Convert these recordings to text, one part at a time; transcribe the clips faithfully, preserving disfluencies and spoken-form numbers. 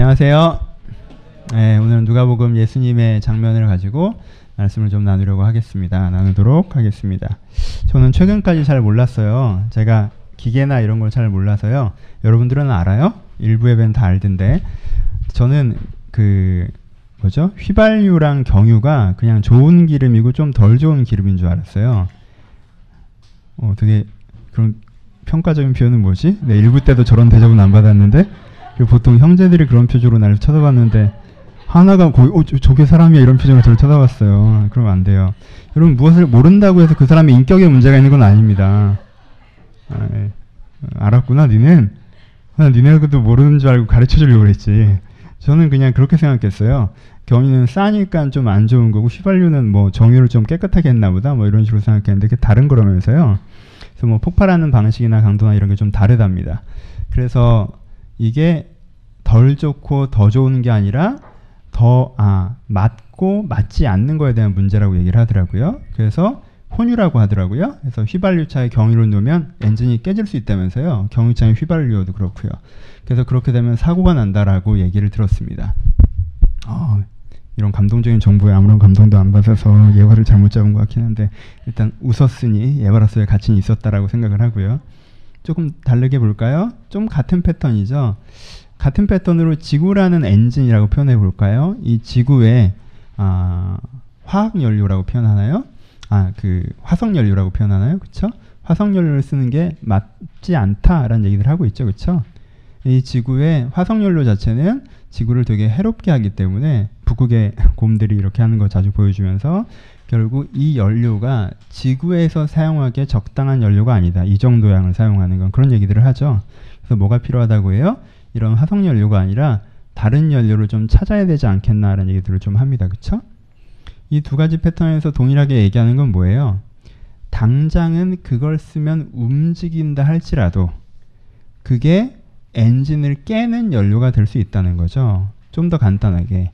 안녕하세요. 네, 오늘은 누가복음 예수님의 장면을 가지고 말씀을 좀 나누려고 하겠습니다. 나누도록 하겠습니다. 저는 최근까지 잘 몰랐어요. 제가 기계나 이런 걸 잘 몰라서요. 여러분들은 알아요? 일부 예배는 다 알던데 저는 그 뭐죠? 휘발유랑 경유가 그냥 좋은 기름이고 좀 덜 좋은 기름인 줄 알았어요. 어, 되게 그런 평가적인 표현은 뭐지? 네, 일부 때도 저런 대접은 안 받았는데 보통 형제들이 그런 표정으로 나를 쳐다봤는데 하나가 거의 어, 저게 사람이야 이런 표정으로 저를 쳐다봤어요. 그러면 안 돼요. 여러분 무엇을 모른다고 해서 그 사람의 인격에 문제가 있는 건 아닙니다. 아, 예. 알았구나 니는? 아, 니네가 그것도 모르는 줄 알고 가르쳐주려고 그랬지. 저는 그냥 그렇게 생각했어요. 경유는 싸니까 좀 안 좋은 거고 휘발유는 뭐 정유를 좀 깨끗하게 했나 보다 뭐 이런 식으로 생각했는데 그게 다른 거라면서요. 그래서 뭐 폭발하는 방식이나 강도나 이런 게 좀 다르답니다. 그래서 이게 덜 좋고 더 좋은 게 아니라 더 아, 맞고 맞지 않는 거에 대한 문제라고 얘기를 하더라고요. 그래서 혼유라고 하더라고요. 그래서 휘발유차에 경유를 넣으면 엔진이 깨질 수 있다면서요. 경유차에 휘발유도 그렇고요. 그래서 그렇게 되면 사고가 난다라고 얘기를 들었습니다. 어, 이런 감동적인 정보에 아무런 감동도 안 받아서 예화를 잘못 잡은 것 같긴 한데 일단 웃었으니 예화로서의 가치는 있었다라고 생각을 하고요. 조금 다르게 볼까요? 좀 같은 패턴이죠. 같은 패턴으로 지구라는 엔진이라고 표현해 볼까요? 이 지구에 아, 화학연료라고 표현하나요? 아, 그 화석연료라고 표현하나요? 그렇죠? 화석연료를 쓰는 게 맞지 않다라는 얘기를 하고 있죠. 그렇죠? 이 지구의 화석연료 자체는 지구를 되게 해롭게 하기 때문에 북극의 곰들이 이렇게 하는 거 자주 보여주면서 결국 이 연료가 지구에서 사용하기에 적당한 연료가 아니다. 이 정도 양을 사용하는 건 그런 얘기들을 하죠. 그래서 뭐가 필요하다고 해요? 이런 화석연료가 아니라 다른 연료를 좀 찾아야 되지 않겠나라는 얘기들을 좀 합니다. 그쵸? 이 두 가지 패턴에서 동일하게 얘기하는 건 뭐예요? 당장은 그걸 쓰면 움직인다 할지라도 그게 엔진을 깨는 연료가 될 수 있다는 거죠. 좀 더 간단하게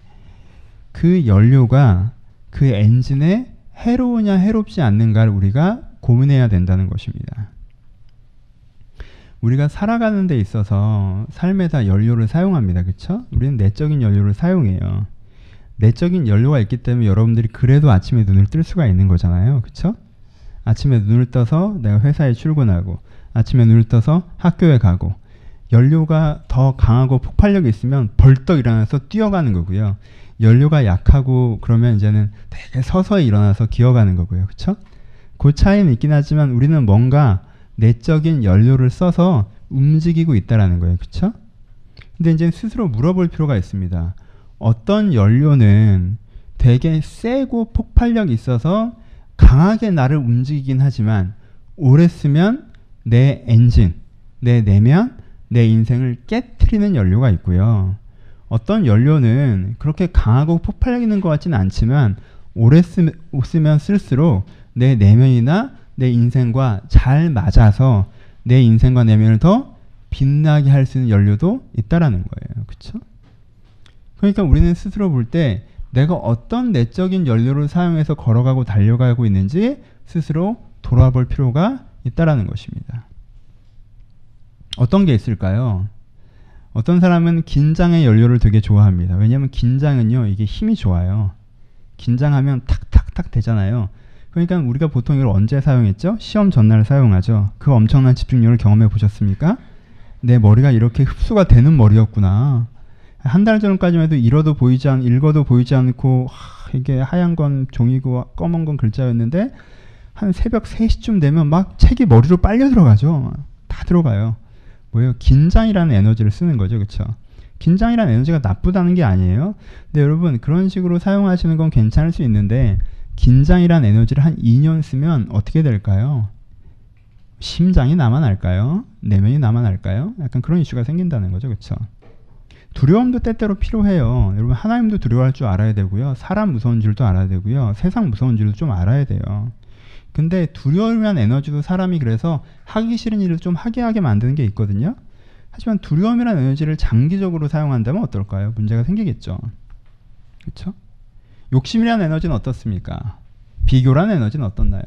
그 연료가 그 엔진에 해로우냐 해롭지 않는가를 우리가 고민해야 된다는 것입니다. 우리가 살아가는 데 있어서 삶에다 연료를 사용합니다. 그쵸? 우리는 내적인 연료를 사용해요. 내적인 연료가 있기 때문에 여러분들이 그래도 아침에 눈을 뜰 수가 있는 거잖아요. 그쵸? 아침에 눈을 떠서 내가 회사에 출근하고 아침에 눈을 떠서 학교에 가고 연료가 더 강하고 폭발력이 있으면 벌떡 일어나서 뛰어가는 거고요. 연료가 약하고 그러면 이제는 되게 서서히 일어나서 기어가는 거고요. 그쵸? 그 차이는 있긴 하지만 우리는 뭔가 내적인 연료를 써서 움직이고 있다라는 거예요. 그쵸? 근데 이제 스스로 물어볼 필요가 있습니다. 어떤 연료는 되게 세고 폭발력이 있어서 강하게 나를 움직이긴 하지만 오래 쓰면 내 엔진, 내 내면, 내 인생을 깨트리는 연료가 있고요. 어떤 연료는 그렇게 강하고 폭발력 있는 것 같지는 않지만 오래 쓰, 쓰면 쓸수록 내 내면이나 내 인생과 잘 맞아서 내 인생과 내면을 더 빛나게 할 수 있는 연료도 있다라는 거예요. 그쵸? 그러니까 우리는 스스로 볼 때 내가 어떤 내적인 연료를 사용해서 걸어가고 달려가고 있는지 스스로 돌아볼 필요가 있다라는 것입니다. 어떤 게 있을까요? 어떤 사람은 긴장의 연료를 되게 좋아합니다. 왜냐하면 긴장은요, 이게 힘이 좋아요. 긴장하면 탁탁탁 되잖아요. 그러니까 우리가 보통 이걸 언제 사용했죠? 시험 전날 사용하죠. 그 엄청난 집중력을 경험해 보셨습니까? 내 머리가 이렇게 흡수가 되는 머리였구나. 한 달 전까지만 해도 읽어도 보이지 않, 읽어도 보이지 않고 하, 이게 하얀 건 종이고 검은 건 글자였는데 한 새벽 세 시쯤 되면 막 책이 머리로 빨려 들어가죠. 다 들어가요. 뭐예요? 긴장이라는 에너지를 쓰는 거죠. 그쵸? 긴장이라는 에너지가 나쁘다는 게 아니에요. 근데 여러분 그런 식으로 사용하시는 건 괜찮을 수 있는데 긴장이라는 에너지를 한 이 년 쓰면 어떻게 될까요? 심장이 남아날까요? 내면이 남아날까요? 약간 그런 이슈가 생긴다는 거죠. 그쵸? 두려움도 때때로 필요해요. 여러분 하나님도 두려워할 줄 알아야 되고요. 사람 무서운 줄도 알아야 되고요. 세상 무서운 줄도 좀 알아야 돼요. 근데 두려움이란 에너지도 사람이 그래서 하기 싫은 일을 좀 하게 하게 만드는 게 있거든요. 하지만 두려움이란 에너지를 장기적으로 사용한다면 어떨까요? 문제가 생기겠죠. 그렇죠? 욕심이란 에너지는 어떻습니까? 비교란 에너지는 어떻나요?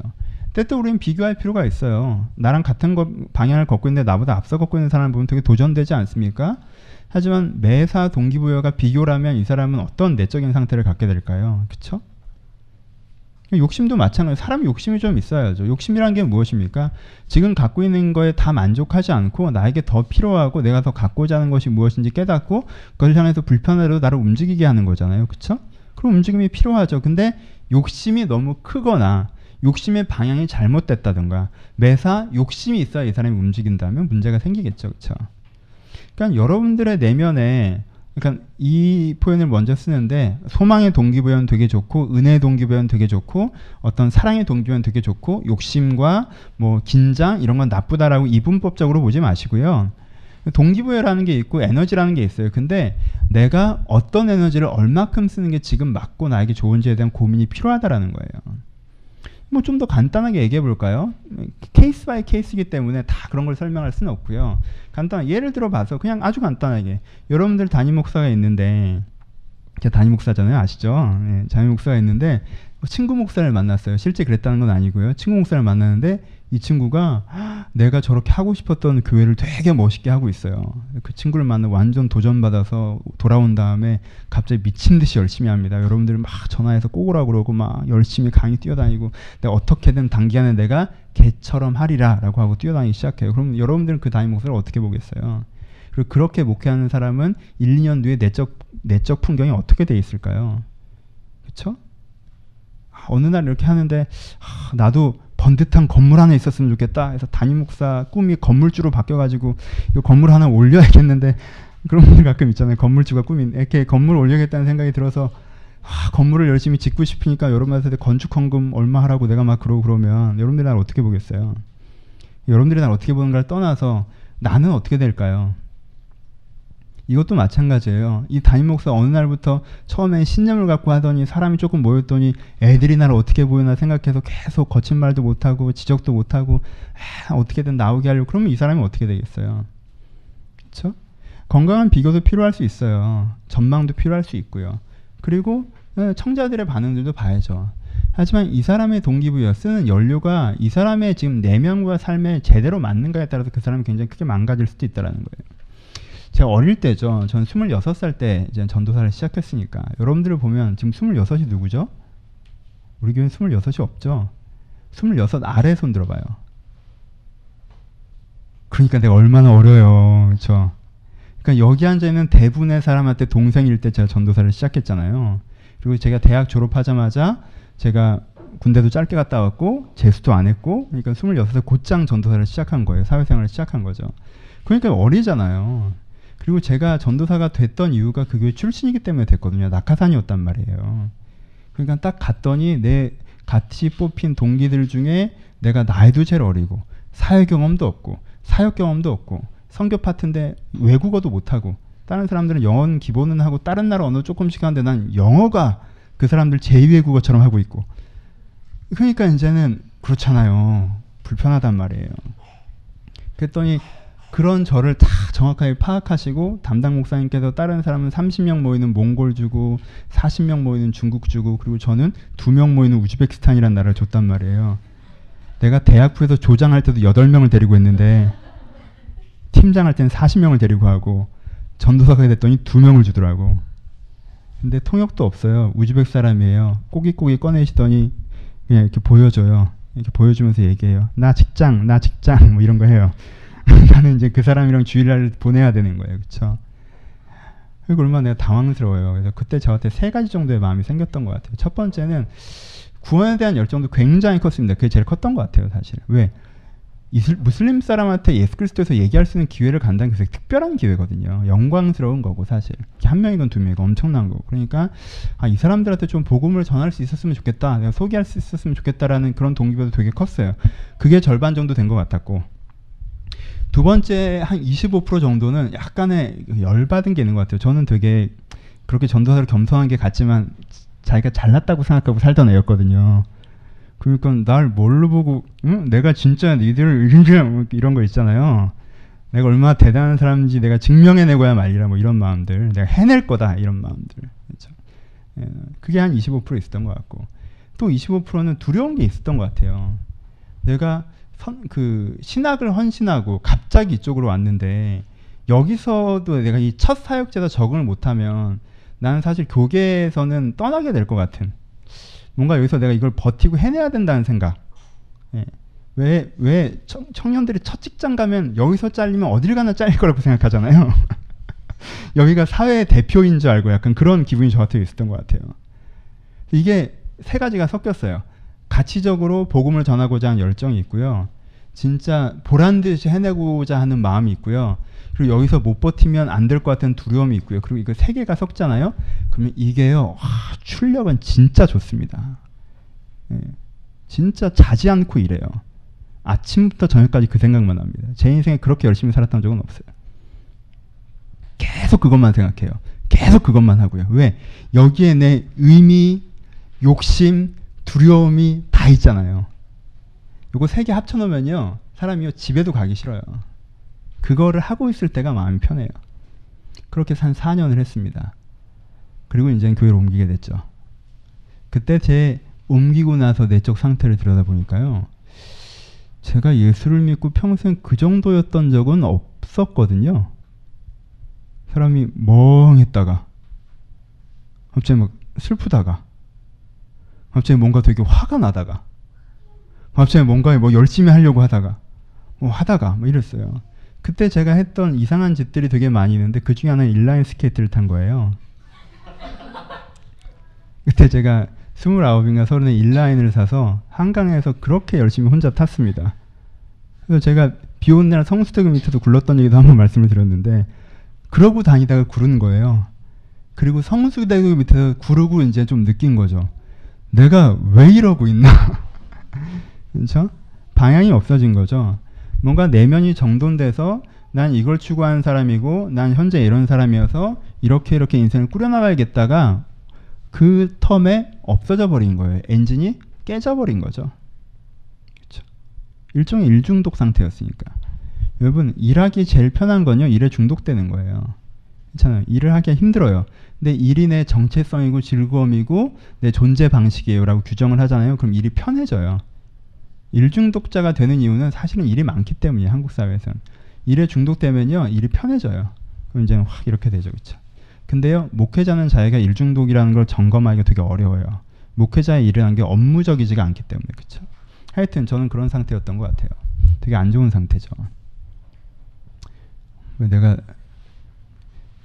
때때로 우리는 비교할 필요가 있어요. 나랑 같은 거 방향을 걷고 있는데 나보다 앞서 걷고 있는 사람을 보면 되게 도전되지 않습니까? 하지만 매사 동기부여가 비교라면 이 사람은 어떤 내적인 상태를 갖게 될까요? 그쵸? 욕심도 마찬가지예요. 사람이 욕심이 좀 있어야죠. 욕심이란 게 무엇입니까? 지금 갖고 있는 거에 다 만족하지 않고 나에게 더 필요하고 내가 더 갖고자 하는 것이 무엇인지 깨닫고 그걸 향해서 불편하려도 나를 움직이게 하는 거잖아요. 그쵸? 그럼 움직임이 필요하죠. 근데 욕심이 너무 크거나 욕심의 방향이 잘못됐다든가 매사 욕심이 있어야 이 사람이 움직인다면 문제가 생기겠죠. 그쵸? 그러니까 여러분들의 내면에, 그러니까 이 표현을 먼저 쓰는데, 소망의 동기부여는 되게 좋고 은혜의 동기부여는 되게 좋고 어떤 사랑의 동기부여는 되게 좋고 욕심과 뭐 긴장 이런 건 나쁘다라고 이분법적으로 보지 마시고요. 동기부여라는 게 있고 에너지라는 게 있어요. 근데 내가 어떤 에너지를 얼마큼 쓰는 게 지금 맞고 나에게 좋은지에 대한 고민이 필요하다라는 거예요. 뭐 좀 더 간단하게 얘기해 볼까요? 케이스 바이 케이스이기 때문에 다 그런 걸 설명할 수는 없고요. 간단 예를 들어 봐서 그냥 아주 간단하게 여러분들 담임 목사가 있는데, 제가 담임 목사잖아요, 아시죠? 네, 담임 목사가 있는데 친구 목사를 만났어요. 실제 그랬다는 건 아니고요. 친구 목사를 만났는데 이 친구가 내가 저렇게 하고 싶었던 교회를 되게 멋있게 하고 있어요. 그 친구를 만나 완전 도전받아서 돌아온 다음에 갑자기 미친 듯이 열심히 합니다. 여러분들 막 전화해서 꼭 오라고 그러고 막 열심히 강의 뛰어다니고 내가 어떻게든 단기 안에 내가 개처럼 하리라 라고 하고 뛰어다니기 시작해요. 그럼 여러분들은 그 담임 목사를 어떻게 보겠어요? 그리고 그렇게 목회하는 사람은 일, 이 년 뒤에 내적, 내적 풍경이 어떻게 돼 있을까요? 그쵸? 어느 날 이렇게 하는데 나도 번듯한 건물 하나 있었으면 좋겠다 해서 담임 목사 꿈이 건물주로 바뀌어가지고 이 건물 하나 올려야겠는데, 그런 분들 가끔 있잖아요. 건물주가 꿈이 이렇게 건물 올려야겠다는 생각이 들어서 아, 건물을 열심히 짓고 싶으니까 여러분한테 건축헌금 얼마 하라고 내가 막 그러고 그러면 여러분들이 날 어떻게 보겠어요? 여러분들이 날 어떻게 보는가를 떠나서 나는 어떻게 될까요? 이것도 마찬가지예요. 이 담임 목사 어느 날부터 처음엔 신념을 갖고 하더니 사람이 조금 모였더니 애들이 나를 어떻게 보이나 생각해서 계속 거친 말도 못하고 지적도 못하고 아, 어떻게든 나오게 하려고. 그러면 이 사람이 어떻게 되겠어요? 그렇죠? 건강한 비교도 필요할 수 있어요. 전망도 필요할 수 있고요. 그리고 청자들의 반응들도 봐야죠. 하지만 이 사람의 동기부여 쓰는 연료가 이 사람의 지금 내면과 삶에 제대로 맞는가에 따라서 그 사람이 굉장히 크게 망가질 수도 있다는 거예요. 제가 어릴 때죠. 전 스물여섯 살 때 이제 전도사를 시작했으니까. 여러분들을 보면 지금 스물여섯이 누구죠? 우리 교회는 스물여섯이 없죠? 스물여섯 아래 손 들어봐요. 그러니까 내가 얼마나 어려요. 그렇죠? 그러니까 여기 앉아있는 대부분의 사람한테 동생일 때 제가 전도사를 시작했잖아요. 그리고 제가 대학 졸업하자마자 제가 군대도 짧게 갔다 왔고 재수도 안 했고, 그러니까 스물여섯에 곧장 전도사를 시작한 거예요. 사회생활을 시작한 거죠. 그러니까 어리잖아요. 그리고 제가 전도사가 됐던 이유가 그 교회 출신이기 때문에 됐거든요. 낙하산이었단 말이에요. 그러니까 딱 갔더니 내 같이 뽑힌 동기들 중에 내가 나이도 제일 어리고 사회 경험도 없고 사역 경험도 없고 선교 파트인데 외국어도 못하고, 다른 사람들은 영어는 기본은 하고 다른 나라 언어 조금씩 하는데 난 영어가 그 사람들 제이 외국어처럼 하고 있고, 그러니까 이제는 그렇잖아요. 불편하단 말이에요. 그랬더니 그런 저를 다 정확하게 파악하시고 담당 목사님께서 다른 사람은 삼십 명 모이는 몽골 주고 사십 명 모이는 중국 주고 그리고 저는 두 명 모이는 우즈베키스탄이라는 나라를 줬단 말이에요. 내가 대학부에서 조장할 때도 여덟 명을 데리고 했는데 팀장할 때는 사십 명을 데리고 하고 전도사가 됐더니 두 명을 주더라고. 근데 통역도 없어요. 우즈벡 사람이에요. 꼬깃꼬깃 꺼내시더니 그냥 이렇게 보여줘요. 이렇게 보여주면서 얘기해요. 나 직장, 나 직장 뭐 이런 거 해요. 나는 이제 그 사람이랑 주일날 보내야 되는 거예요. 그쵸? 그리고 얼마나 내가 당황스러워요. 그래서 그때 저한테 세 가지 정도의 마음이 생겼던 것 같아요. 첫 번째는 구원에 대한 열정도 굉장히 컸습니다. 그게 제일 컸던 것 같아요, 사실. 왜? 이슬, 무슬림 사람한테 예수 그리스도에서 얘기할 수 있는 기회를 간다는 게 특별한 기회거든요. 영광스러운 거고 사실. 한 명이건 두 명이건 엄청난 거고. 그러니까 아, 이 사람들한테 좀 복음을 전할 수 있었으면 좋겠다. 내가 소개할 수 있었으면 좋겠다라는 그런 동기부여도 되게 컸어요. 그게 절반 정도 된 것 같았고. 두 번째 한 이십오 퍼센트 정도는 약간의 열받은 게 있는 것 같아요. 저는 되게 그렇게 전도사를 겸손한 게 같지만 자기가 잘났다고 생각하고 살던 애였거든요. 그러니까 날 뭘로 보고 응? 내가 진짜 니들 이런 거 있잖아요. 내가 얼마나 대단한 사람인지 내가 증명해내고야 말이라 뭐 이런 마음들. 내가 해낼 거다 이런 마음들. 그렇죠? 그게 한 이십오 퍼센트 있었던 것 같고, 또 이십오 퍼센트는 두려운 게 있었던 것 같아요. 내가 선, 그 신학을 헌신하고 갑자기 이쪽으로 왔는데 여기서도 내가 이 첫 사역제에서 적응을 못하면 나는 사실 교계에서는 떠나게 될 것 같은, 뭔가 여기서 내가 이걸 버티고 해내야 된다는 생각. 예. 왜, 왜 청, 청년들이 첫 직장 가면 여기서 잘리면 어딜 가나 잘릴 거라고 생각하잖아요. 여기가 사회의 대표인 줄 알고 약간 그런 기분이 저한테 있었던 것 같아요. 이게 세 가지가 섞였어요. 가치적으로 복음을 전하고자 하는 열정이 있고요. 진짜 보란듯이 해내고자 하는 마음이 있고요. 그리고 여기서 못 버티면 안 될 것 같은 두려움이 있고요. 그리고 이거 세 개가 섞잖아요. 그러면 이게요, 와, 출력은 진짜 좋습니다. 예. 진짜 자지 않고 이래요. 아침부터 저녁까지 그 생각만 합니다. 제 인생에 그렇게 열심히 살았던 적은 없어요. 계속 그것만 생각해요. 계속 그것만 하고요. 왜? 여기에 내 의미, 욕심, 두려움이 다 있잖아요. 요거 세 개 합쳐놓으면요, 사람이요, 집에도 가기 싫어요. 그거를 하고 있을 때가 마음이 편해요. 그렇게 한 사 년을 했습니다. 그리고 이제는 교회를 옮기게 됐죠. 그때 제 옮기고 나서 내적 상태를 들여다보니까요, 제가 예수를 믿고 평생 그 정도였던 적은 없었거든요. 사람이 멍했다가 갑자기 막 슬프다가 갑자기 뭔가 되게 화가 나다가 갑자기 뭔가 뭐 열심히 하려고 하다가 뭐 하다가 뭐 이랬어요. 그때 제가 했던 이상한 짓들이 되게 많이 있는데 그 중에 하나는 인라인 스케이트를 탄 거예요. 그때 제가 스물아홉인가 서른에 인라인을 사서 한강에서 그렇게 열심히 혼자 탔습니다. 그래서 제가 비 오는 날 성수대교 밑에서 굴렀던 얘기도 한번 말씀을 드렸는데 그러고 다니다가 구르는 거예요. 그리고 성수대교 밑에서 구르고 이제 좀 느낀 거죠. 내가 왜 이러고 있나? 그렇죠? 방향이 없어진 거죠. 뭔가 내면이 정돈돼서 난 이걸 추구하는 사람이고 난 현재 이런 사람이어서 이렇게 이렇게 인생을 꾸려나가야겠다가 그 텀에 없어져 버린 거예요. 엔진이 깨져버린 거죠. 그렇죠? 일종의 일중독 상태였으니까. 여러분, 일하기 제일 편한 건요, 일에 중독되는 거예요. 괜찮아요. 일을 하기가 힘들어요. 근데 일이 내 정체성이고 즐거움이고 내 존재 방식이에요 라고 규정을 하잖아요. 그럼 일이 편해져요. 일 중독자가 되는 이유는 사실은 일이 많기 때문이에요. 한국 사회에서는 일에 중독되면요, 일이 편해져요. 그럼 이제 확 이렇게 되죠. 그렇죠? 근데요, 목회자는 자기가 일 중독이라는 걸 점검하기가 되게 어려워요. 목회자의 일이라는 게 업무적이지가 않기 때문에. 그렇죠? 하여튼 저는 그런 상태였던 것 같아요. 되게 안 좋은 상태죠. 왜 내가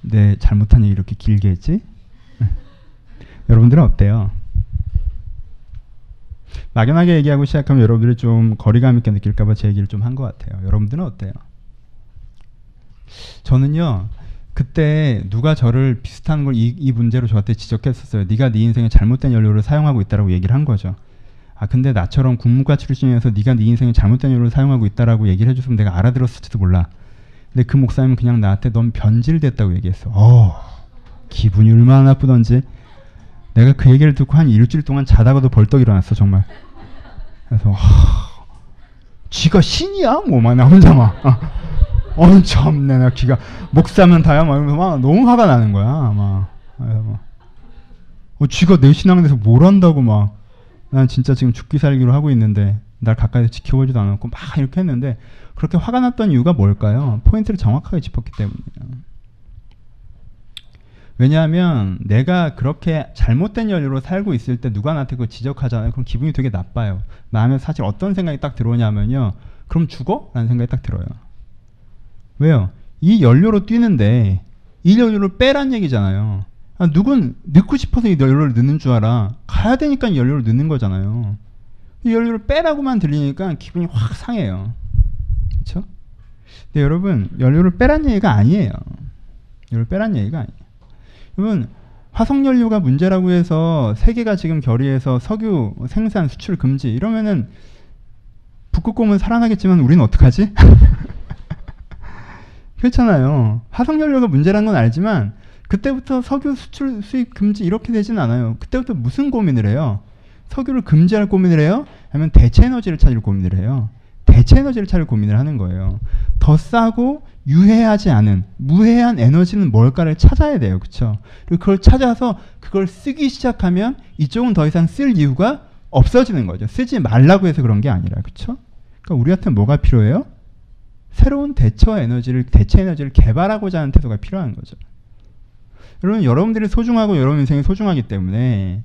내 잘못한 얘기 이렇게 길게 했지? 여러분들은 어때요? 막연하게 얘기하고 시작하면 여러분들이 좀 거리감 있게 느낄까봐 제 얘기를 좀 한 것 같아요. 여러분들은 어때요? 저는요, 그때 누가 저를 비슷한 걸 이 이 문제로 저한테 지적했었어요. 네가 네 인생에 잘못된 연료를 사용하고 있다라고 얘기를 한 거죠. 아, 근데 나처럼 국문과 출신이어서 네가 네 인생에 잘못된 연료를 사용하고 있다라고 얘기를 해줬으면 내가 알아들었을지도 몰라. 근데 그 목사님은 그냥 나한테 넌 변질됐다고 얘기했어. 어, 기분이 얼마나 나쁘던지. 내가 그 얘기를 듣고 한 일주일 동안 자다가도 벌떡 일어났어, 정말. 그래서 어, 지가 신이야? 뭐만 나 혼자 막 엄청 어, 내가 기가 목사면 다야 막 이러면서 막 너무 화가 나는 거야. 막, 막. 어, 지가 내 신앙에 대해서 뭘 한다고 막. 난 진짜 지금 죽기 살기로 하고 있는데 날 가까이서 지켜보지도 않았고 막 이렇게 했는데, 그렇게 화가 났던 이유가 뭘까요? 포인트를 정확하게 짚었기 때문이에요. 왜냐하면 내가 그렇게 잘못된 연료로 살고 있을 때 누가 나한테 그걸 지적하잖아요. 그럼 기분이 되게 나빠요. 마음에 사실 어떤 생각이 딱 들어오냐면요, 그럼 죽어? 라는 생각이 딱 들어요. 왜요? 이 연료로 뛰는데 이 연료를 빼란 얘기잖아요. 아, 누군 넣고 싶어서 이 연료를 넣는 줄 알아. 가야 되니까 이 연료를 넣는 거잖아요. 이 연료를 빼라고만 들리니까 기분이 확 상해요. 그렇죠? 근데 여러분, 연료를 빼란 얘기가 아니에요. 연료를 빼란 얘기가 아니에요. 여러분, 화석연료가 문제라고 해서 세계가 지금 결의해서 석유 생산 수출 금지 이러면은 북극곰은 살아나겠지만 우리는 어떡하지? 그렇잖아요. 화석연료가 문제라는 건 알지만 그때부터 석유 수출 수입 금지 이렇게 되진 않아요. 그때부터 무슨 고민을 해요? 석유를 금지할 고민을 해요? 아니면 대체 에너지를 찾을 고민을 해요? 대체 에너지를 찾을 고민을 하는 거예요. 더 싸고 유해하지 않은 무해한 에너지는 뭘까를 찾아야 돼요. 그렇죠? 그리고 그걸 찾아서 그걸 쓰기 시작하면 이쪽은 더 이상 쓸 이유가 없어지는 거죠. 쓰지 말라고 해서 그런 게 아니라. 그렇죠? 그러니까 우리한테 뭐가 필요해요? 새로운 대처 에너지를, 대체 에너지를 개발하고자 하는 태도가 필요한 거죠. 여러분, 여러분들이 소중하고 여러분 인생이 소중하기 때문에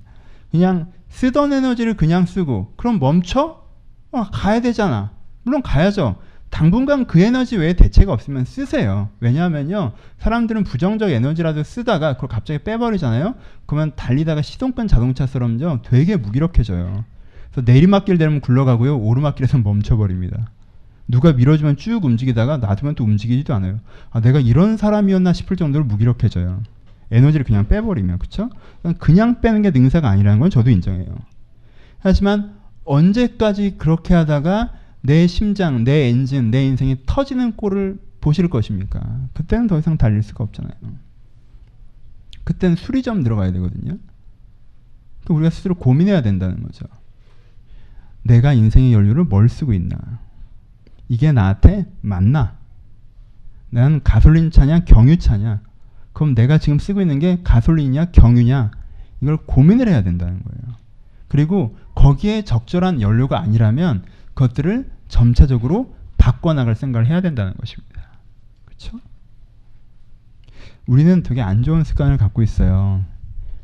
그냥 쓰던 에너지를 그냥 쓰고 그럼 멈춰? 어, 가야 되잖아. 물론 가야죠. 당분간 그 에너지 외에 대체가 없으면 쓰세요. 왜냐하면요, 사람들은 부정적 에너지라도 쓰다가 그걸 갑자기 빼버리잖아요. 그러면 달리다가 시동 끈 자동차처럼요 되게 무기력해져요. 그래서 내리막길 되면 굴러가고요, 오르막길에서 멈춰버립니다. 누가 밀어주면 쭉 움직이다가 놔두면 또 움직이지도 않아요. 아, 내가 이런 사람이었나 싶을 정도로 무기력해져요. 에너지를 그냥 빼버리면. 그쵸? 그냥 빼는 게 능사가 아니라는 건 저도 인정해요. 하지만 언제까지 그렇게 하다가 내 심장, 내 엔진, 내 인생이 터지는 꼴을 보실 것입니까? 그때는 더 이상 달릴 수가 없잖아요. 그때는 수리점 들어가야 되거든요. 우리가 스스로 고민해야 된다는 거죠. 내가 인생의 연료를 뭘 쓰고 있나? 이게 나한테 맞나? 난 가솔린 차냐 경유 차냐? 그럼 내가 지금 쓰고 있는 게 가솔린이냐 경유냐? 이걸 고민을 해야 된다는 거예요. 그리고 거기에 적절한 연료가 아니라면 그것들을 점차적으로 바꿔나갈 생각을 해야 된다는 것입니다. 그렇죠? 우리는 되게 안 좋은 습관을 갖고 있어요.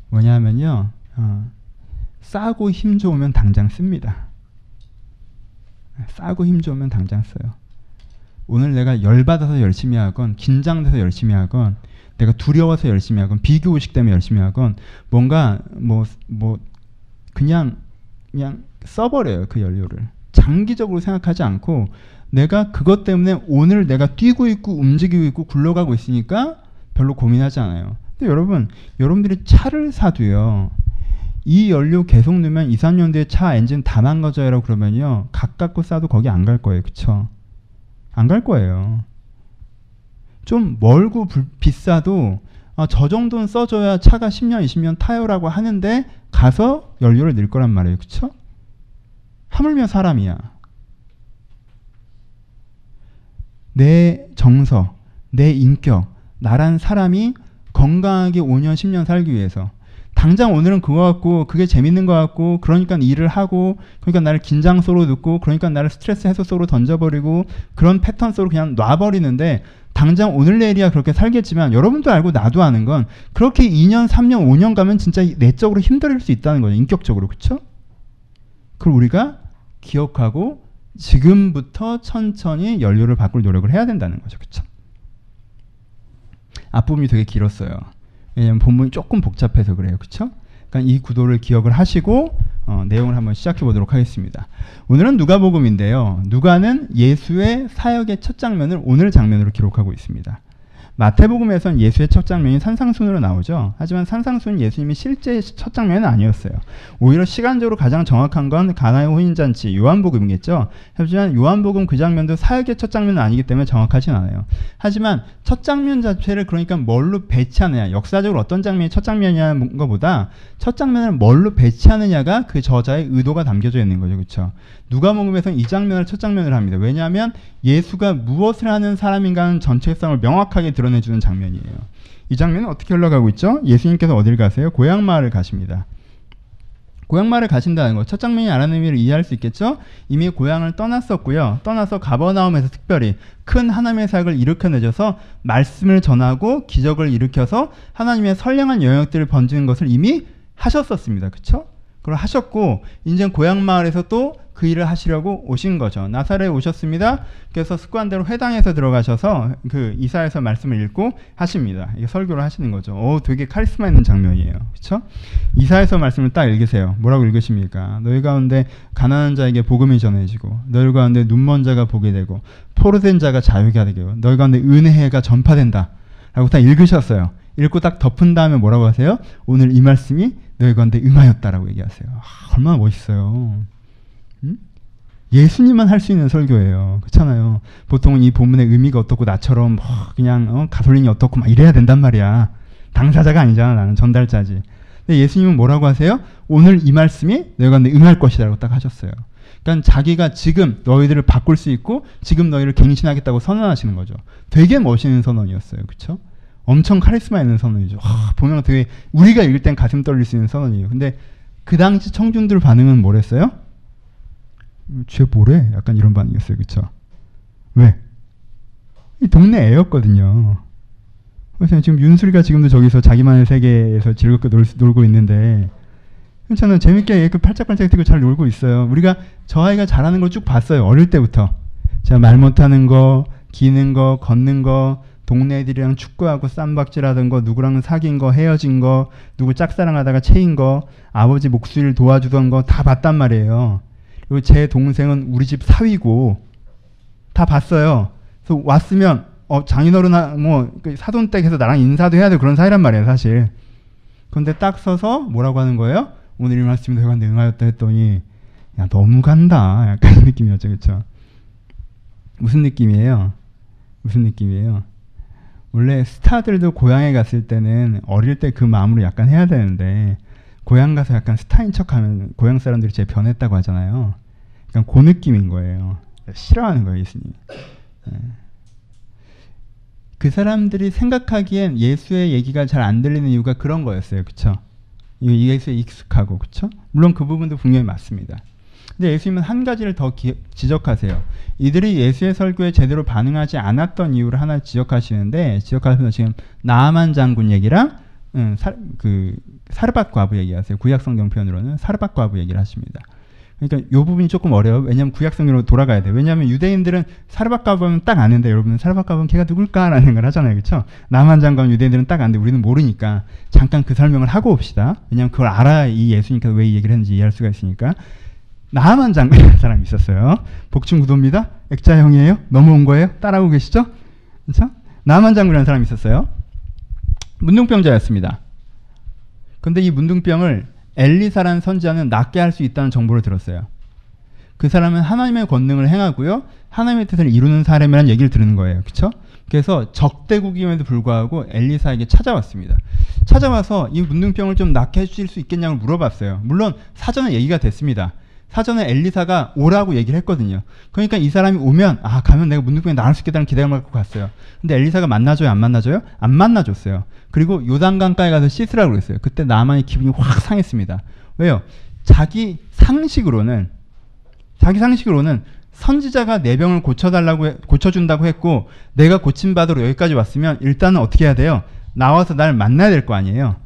뭐냐면요, 어, 싸고 힘 좋으면 당장 씁니다. 싸고 힘 좋으면 당장 써요. 오늘 내가 열받아서 열심히 하건, 긴장돼서 열심히 하건, 내가 두려워서 열심히 하건, 비교의식 때문에 열심히 하건, 뭔가 뭐, 뭐 그냥 그냥 써버려요. 그 연료를 장기적으로 생각하지 않고 내가 그것 때문에 오늘 내가 뛰고 있고 움직이고 있고 굴러가고 있으니까 별로 고민하지 않아요. 근데 여러분, 여러분들이 차를 사도요, 이 연료 계속 넣으면 이, 삼 년 뒤에 차 엔진 다 망가져요 그러면요, 가깝고 싸도 거기 안 갈 거예요. 그쵸? 안 갈 거예요. 좀 멀고 불, 비싸도 아, 저 정도는 써줘야 차가 십 년, 이십 년 타요라고 하는데 가서 연료를 넣을 거란 말이에요. 그쵸? 하물며 사람이야. 내 정서, 내 인격, 나란 사람이 건강하게 오 년, 십 년 살기 위해서 당장 오늘은 그거 같고 그게 재밌는 것 같고 그러니까 일을 하고 그러니까 나를 긴장 속으로 넣고 그러니까 나를 스트레스 해소 속으로 던져버리고 그런 패턴 속으로 그냥 놔버리는데, 당장 오늘 내일이야 그렇게 살겠지만 여러분도 알고 나도 아는 건 그렇게 이 년, 삼 년, 오 년 가면 진짜 내적으로 힘들 수 있다는 거죠. 인격적으로. 그쵸? 그걸 우리가 기억하고 지금부터 천천히 연료를 바꿀 노력을 해야 된다는 거죠. 그쵸? 앞부분이 되게 길었어요. 왜냐면 본문이 조금 복잡해서 그래요. 그쵸? 그러니까 이 구도를 기억을 하시고 어, 내용을 한번 시작해 보도록 하겠습니다. 오늘은 누가복음인데요, 누가는 예수의 사역의 첫 장면을 오늘 장면으로 기록하고 있습니다. 마태복음에서는 예수의 첫 장면이 산상순으로 나오죠. 하지만 산상순 예수님이 실제 첫 장면은 아니었어요. 오히려 시간적으로 가장 정확한 건 가나의 혼인잔치, 요한복음이겠죠. 하지만 요한복음 그 장면도 사역의 첫 장면은 아니기 때문에 정확하진 않아요. 하지만 첫 장면 자체를 그러니까 뭘로 배치하느냐, 역사적으로 어떤 장면이 첫 장면이냐는 것보다 첫 장면을 뭘로 배치하느냐가 그 저자의 의도가 담겨져 있는 거죠. 그렇죠? 누가복음에서는 이 장면을 첫 장면으로 합니다. 왜냐하면 예수가 무엇을 하는 사람인가는 전체성을 명확하게 들어 드러내주는 장면이에요. 이 장면은 어떻게 흘러가고 있죠? 예수님께서 어딜 가세요? 고향마을을 가십니다. 고향마을을 가신다는 것, 첫 장면이 아는 의미를 이해할 수 있겠죠? 이미 고향을 떠났었고요. 떠나서 가버나움에서 특별히 큰 하나님의 사역을 일으켜내셔서 말씀을 전하고 기적을 일으켜서 하나님의 선량한 영역들을 번지는 것을 이미 하셨었습니다. 그쵸? 그걸 하셨고 이제 고향마을에서 또 그 일을 하시려고 오신 거죠. 나사렛에 오셨습니다. 그래서 습관대로 회당에서 들어가셔서 그 이사에서 말씀을 읽고 하십니다. 이게 설교를 하시는 거죠. 오, 되게 카리스마 있는 장면이에요. 그렇죠? 이사에서 말씀을 딱 읽으세요. 뭐라고 읽으십니까? 너희 가운데 가난한 자에게 복음이 전해지고 너희 가운데 눈먼 자가 보게 되고 포로된 자가 자유가 되고 너희 가운데 은혜가 전파된다 라고 딱 읽으셨어요. 읽고 딱 덮은 다음에 뭐라고 하세요? 오늘 이 말씀이 너희 가운데 임하였다라고 얘기하세요. 아, 얼마나 멋있어요. 음? 예수님만 할 수 있는 설교예요. 그렇잖아요. 보통은 이 본문의 의미가 어떻고 나처럼 뭐 그냥 어, 가솔린이 어떻고 막 이래야 된단 말이야. 당사자가 아니잖아. 나는 전달자지. 근데 예수님은 뭐라고 하세요? 오늘 이 말씀이 너희 가운데 임할 것이라고 딱 하셨어요. 그러니까 자기가 지금 너희들을 바꿀 수 있고 지금 너희를 갱신하겠다고 선언하시는 거죠. 되게 멋있는 선언이었어요. 그렇죠? 엄청 카리스마 있는 선언이죠. 와, 보면 되게 우리가 읽을 땐 가슴 떨릴 수 있는 선언이에요. 근데 그 당시 청중들 반응은 뭐랬어요? 쟤 뭐래? 약간 이런 반응이었어요. 그쵸? 왜? 이 동네 애였거든요. 그래서 지금 윤슬이가 지금도 저기서 자기만의 세계에서 즐겁게 놀, 놀고 있는데 저는 재밌게 그 팔짝팔짝 뛰고 잘 놀고 있어요. 우리가 저 아이가 잘하는 걸 쭉 봤어요. 어릴 때부터. 제가 말 못하는 거, 기는 거, 걷는 거, 동네 애들이랑 축구하고 쌈박질하던 거, 누구랑 사귄 거, 헤어진 거, 누구 짝사랑하다가 체인 거, 아버지 목수일 도와주던 거 다 봤단 말이에요. 그리고 제 동생은 우리 집 사위고 다 봤어요. 그래서 왔으면 어, 장인어른 뭐 사돈댁에서 나랑 인사도 해야 될 그런 사이란 말이에요, 사실. 그런데 딱 서서 뭐라고 하는 거예요? 오늘 이 말씀이 너희가 능하였다 했더니 야 너무 간다 약간 느낌이었죠. 그렇죠? 무슨 느낌이에요? 무슨 느낌이에요? 원래 스타들도 고향에 갔을 때는 어릴 때 그 마음으로 약간 해야 되는데 고향 가서 약간 스타인 척하면 고향 사람들이 제일 변했다고 하잖아요. 약간 그 느낌인 거예요. 싫어하는 거예요, 예수님. 네. 그 사람들이 생각하기엔 예수의 얘기가 잘 안 들리는 이유가 그런 거였어요. 그쵸? 예수에 익숙하고, 그쵸? 물론 그 부분도 분명히 맞습니다. 근데 예수님은 한 가지를 더 기, 지적하세요. 이들이 예수의 설교에 제대로 반응하지 않았던 이유를 하나 지적하시는데, 지적하시면서 지금 나아만 장군 얘기랑 음, 사, 그 사르밧 과부 얘기하세요. 구약성경 표현으로는 사르밧 과부 얘기를 하십니다. 그러니까 이 부분이 조금 어려워요. 왜냐하면 구약성경으로 돌아가야 돼요. 왜냐하면 유대인들은 사르밧 과부 하면 딱 아는데 여러분은 사르밧 과부 하면 걔가 누굴까라는 걸 하잖아요. 그렇죠? 나만 장관 유대인들은 딱 아는데 우리는 모르니까 잠깐 그 설명을 하고 옵시다. 왜냐하면 그걸 알아야 이 예수님께서 왜 이 얘기를 했는지 이해할 수가 있으니까. 나아만 장군이라는 사람이 있었어요. 복층구도입니다. 액자형이에요. 넘어온 거예요. 따라오고 계시죠? 그렇죠? 나아만 장군이라는 사람이 있었어요. 문둥병자였습니다. 근데 이 문둥병을 엘리사라는 선지자는 낫게 할 수 있다는 정보를 들었어요. 그 사람은 하나님의 권능을 행하고요. 하나님의 뜻을 이루는 사람이라는 얘기를 들은 거예요. 그렇죠? 그래서 적대국임에도 불구하고 엘리사에게 찾아왔습니다. 찾아와서 이 문둥병을 좀 낫게 해주실 수 있겠냐고 물어봤어요. 물론 사전에 얘기가 됐습니다. 사전에 엘리사가 오라고 얘기를 했거든요. 그러니까 이 사람이 오면 아 가면 내가 문둥병이 나을 수 있겠다는 기대감을 갖고 갔어요. 근데 엘리사가 만나줘요? 안 만나줘요? 안 만나줬어요. 그리고 요단강가에 가서 씻으라고 그랬어요. 그때 나만의 기분이 확 상했습니다. 왜요? 자기 상식으로는 자기 상식으로는 선지자가 내 병을 고쳐달라고 해, 고쳐준다고 했고 내가 고침받으러 여기까지 왔으면 일단은 어떻게 해야 돼요? 나와서 날 만나야 될 거 아니에요.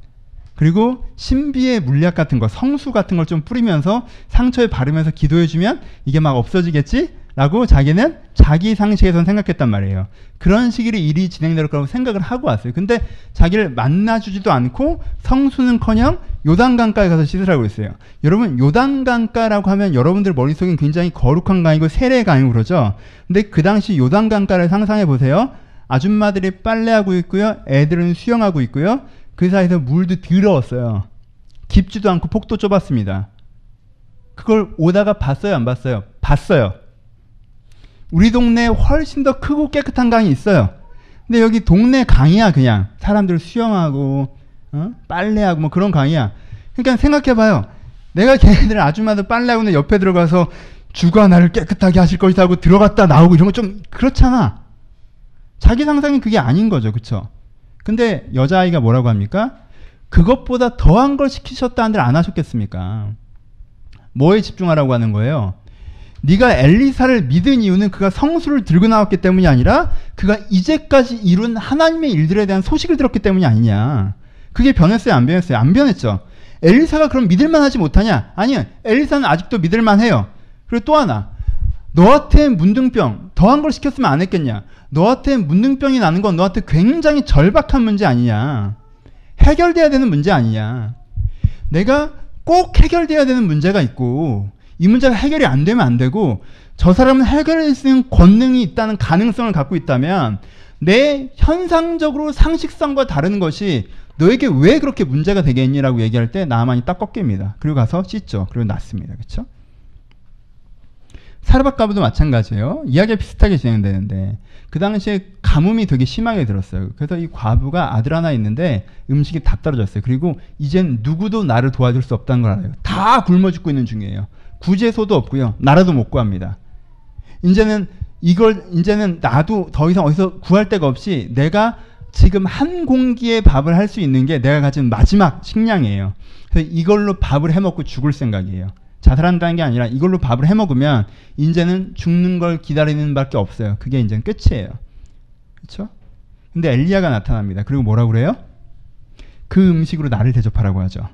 그리고 신비의 물약 같은 거, 성수 같은 걸 좀 뿌리면서 상처에 바르면서 기도해주면 이게 막 없어지겠지? 라고 자기는 자기 상식에선 생각했단 말이에요. 그런 식으로 일이 진행될 거라고 생각을 하고 왔어요. 근데 자기를 만나주지도 않고 성수는커녕 요단강가에 가서 씻으라고 했어요. 여러분 요단강가라고 하면 여러분들 머릿속엔 굉장히 거룩한 강이고 세례의 강이고 그러죠. 근데 그 당시 요단강가를 상상해보세요. 아줌마들이 빨래하고 있고요. 애들은 수영하고 있고요. 그 사이에서 물도 더러웠어요. 깊지도 않고 폭도 좁았습니다. 그걸 오다가 봤어요? 안 봤어요? 봤어요. 우리 동네에 훨씬 더 크고 깨끗한 강이 있어요. 근데 여기 동네 강이야 그냥. 사람들 수영하고 어? 빨래하고 뭐 그런 강이야. 그러니까 생각해봐요. 내가 걔네들 아줌마도 빨래하고 있는데 옆에 들어가서 주가 나를 깨끗하게 하실 것이다 하고 들어갔다 나오고 이런 거 좀 그렇잖아. 자기 상상이 그게 아닌 거죠. 그쵸? 근데 여자아이가 뭐라고 합니까? 그것보다 더한 걸 시키셨다 한들 안 하셨겠습니까? 뭐에 집중하라고 하는 거예요? 네가 엘리사를 믿은 이유는 그가 성수를 들고 나왔기 때문이 아니라 그가 이제까지 이룬 하나님의 일들에 대한 소식을 들었기 때문이 아니냐. 그게 변했어요? 안 변했어요? 안 변했죠. 엘리사가 그럼 믿을만 하지 못하냐? 아니요. 엘리사는 아직도 믿을만 해요. 그리고 또 하나. 너한테 문둥병 더한 걸 시켰으면 안 했겠냐. 너한테 문둥병이 나는 건 너한테 굉장히 절박한 문제 아니냐. 해결돼야 되는 문제 아니냐. 내가 꼭 해결돼야 되는 문제가 있고 이 문제가 해결이 안 되면 안 되고 저 사람은 해결할 수 있는 권능이 있다는 가능성을 갖고 있다면 내 현상적으로 상식성과 다른 것이 너에게 왜 그렇게 문제가 되겠니라고 얘기할 때 나만이 딱 꺾입니다. 그리고 가서 씻죠. 그리고 낫습니다. 그렇죠? 사르밧 과부도 마찬가지예요. 이야기가 비슷하게 진행되는데 그 당시에 가뭄이 되게 심하게 들었어요. 그래서 이 과부가 아들 하나 있는데 음식이 다 떨어졌어요. 그리고 이젠 누구도 나를 도와줄 수 없다는 걸 알아요. 다 굶어 죽고 있는 중이에요. 구제소도 없고요. 나라도 못 구합니다. 이제는 이걸 이제는 나도 더 이상 어디서 구할 데가 없이 내가 지금 한 공기의 밥을 할 수 있는 게 내가 가진 마지막 식량이에요. 그래서 이걸로 밥을 해먹고 죽을 생각이에요. 자살한다는 게 아니라 이걸로 밥을 해먹으면 이제는 죽는 걸 기다리는 밖에 없어요. 그게 이제는 끝이에요. 그렇죠? 근데 엘리야가 나타납니다. 그리고 뭐라고 그래요? 그 음식으로 나를 대접하라고 하죠.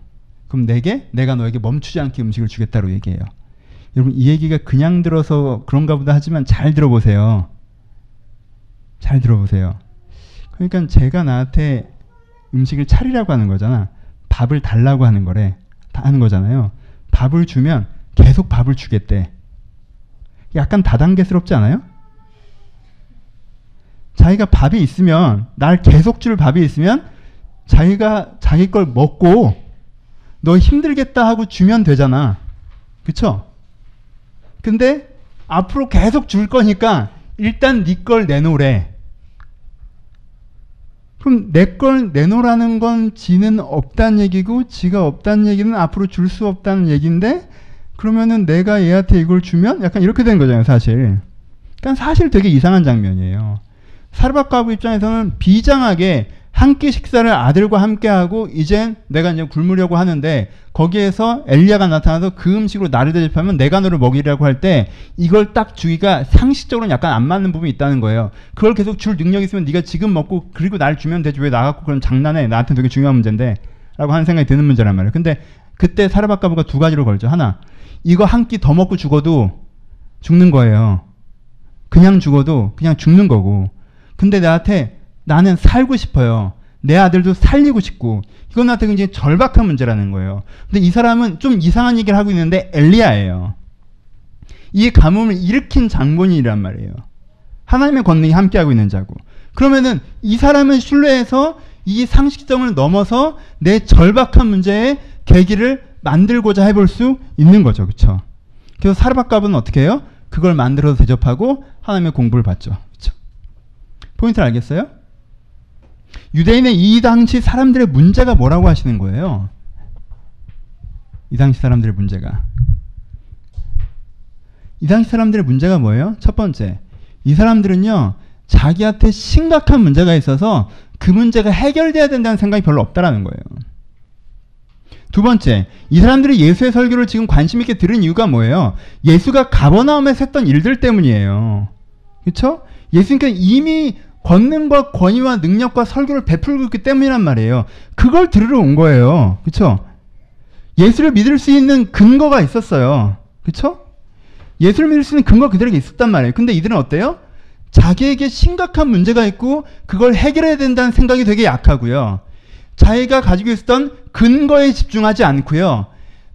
그럼 내게 내가 너에게 멈추지 않게 음식을 주겠다고 얘기해요. 여러분 이 얘기가 그냥 들어서 그런가 보다 하지만 잘 들어보세요. 잘 들어보세요. 그러니까 제가 나한테 음식을 차리라고 하는 거잖아. 밥을 달라고 하는 거래. 다 하는 거잖아요. 밥을 주면 계속 밥을 주겠대. 약간 다단계스럽지 않아요? 자기가 밥이 있으면 날 계속 줄 밥이 있으면 자기가 자기 걸 먹고 너 힘들겠다 하고 주면 되잖아. 그쵸? 근데 앞으로 계속 줄 거니까 일단 네 걸 내놓으래. 그럼 내 걸 내놓으라는 건 지는 없다는 얘기고 지가 없다는 얘기는 앞으로 줄 수 없다는 얘기인데 그러면은 내가 얘한테 이걸 주면 약간 이렇게 된 거잖아요. 사실. 그러니까 사실 되게 이상한 장면이에요. 사르밧 과부 입장에서는 비장하게 한 끼 식사를 아들과 함께하고 이젠 내가 이제 굶으려고 하는데 거기에서 엘리야가 나타나서 그 음식으로 나를 대접하면 내가 너를 먹이라고 할 때 이걸 딱 주기가 상식적으로는 약간 안 맞는 부분이 있다는 거예요. 그걸 계속 줄 능력이 있으면 네가 지금 먹고 그리고 날 주면 되지 왜 나갖고 그럼 장난해. 나한테 되게 중요한 문제인데 라고 하는 생각이 드는 문제란 말이에요. 근데 그때 사르밧 과부가 두 가지로 걸죠. 하나, 이거 한 끼 더 먹고 죽어도 죽는 거예요. 그냥 죽어도 그냥 죽는 거고 근데 나한테 나는 살고 싶어요. 내 아들도 살리고 싶고 이건 나한테 굉장히 절박한 문제라는 거예요. 근데 이 사람은 좀 이상한 얘기를 하고 있는데 엘리야예요. 이 가뭄을 일으킨 장본인이란 말이에요. 하나님의 권능이 함께하고 있는 자고 그러면은 이 사람은 신뢰해서 이 상식성을 넘어서 내 절박한 문제의 계기를 만들고자 해볼 수 있는 거죠. 그쵸? 그래서 사르밧 과부는 어떻게 해요? 그걸 만들어서 대접하고 하나님의 공부를 받죠. 그쵸? 포인트를 알겠어요? 유대인의 이 당시 사람들의 문제가 뭐라고 하시는 거예요? 이 당시 사람들의 문제가. 이 당시 사람들의 문제가 뭐예요? 첫 번째, 이 사람들은요. 자기한테 심각한 문제가 있어서 그 문제가 해결돼야 된다는 생각이 별로 없다라는 거예요. 두 번째, 이 사람들이 예수의 설교를 지금 관심 있게 들은 이유가 뭐예요? 예수가 가버나움에서 했던 일들 때문이에요. 그렇죠? 예수님께서 이미 권능과 권위와 능력과 설교를 베풀고 있기 때문이란 말이에요. 그걸 들으러 온 거예요. 그렇죠? 예수를 믿을 수 있는 근거가 있었어요. 그렇죠? 예수를 믿을 수 있는 근거 그들에게 있었단 말이에요. 근데 이들은 어때요? 자기에게 심각한 문제가 있고 그걸 해결해야 된다는 생각이 되게 약하고요. 자기가 가지고 있었던 근거에 집중하지 않고요.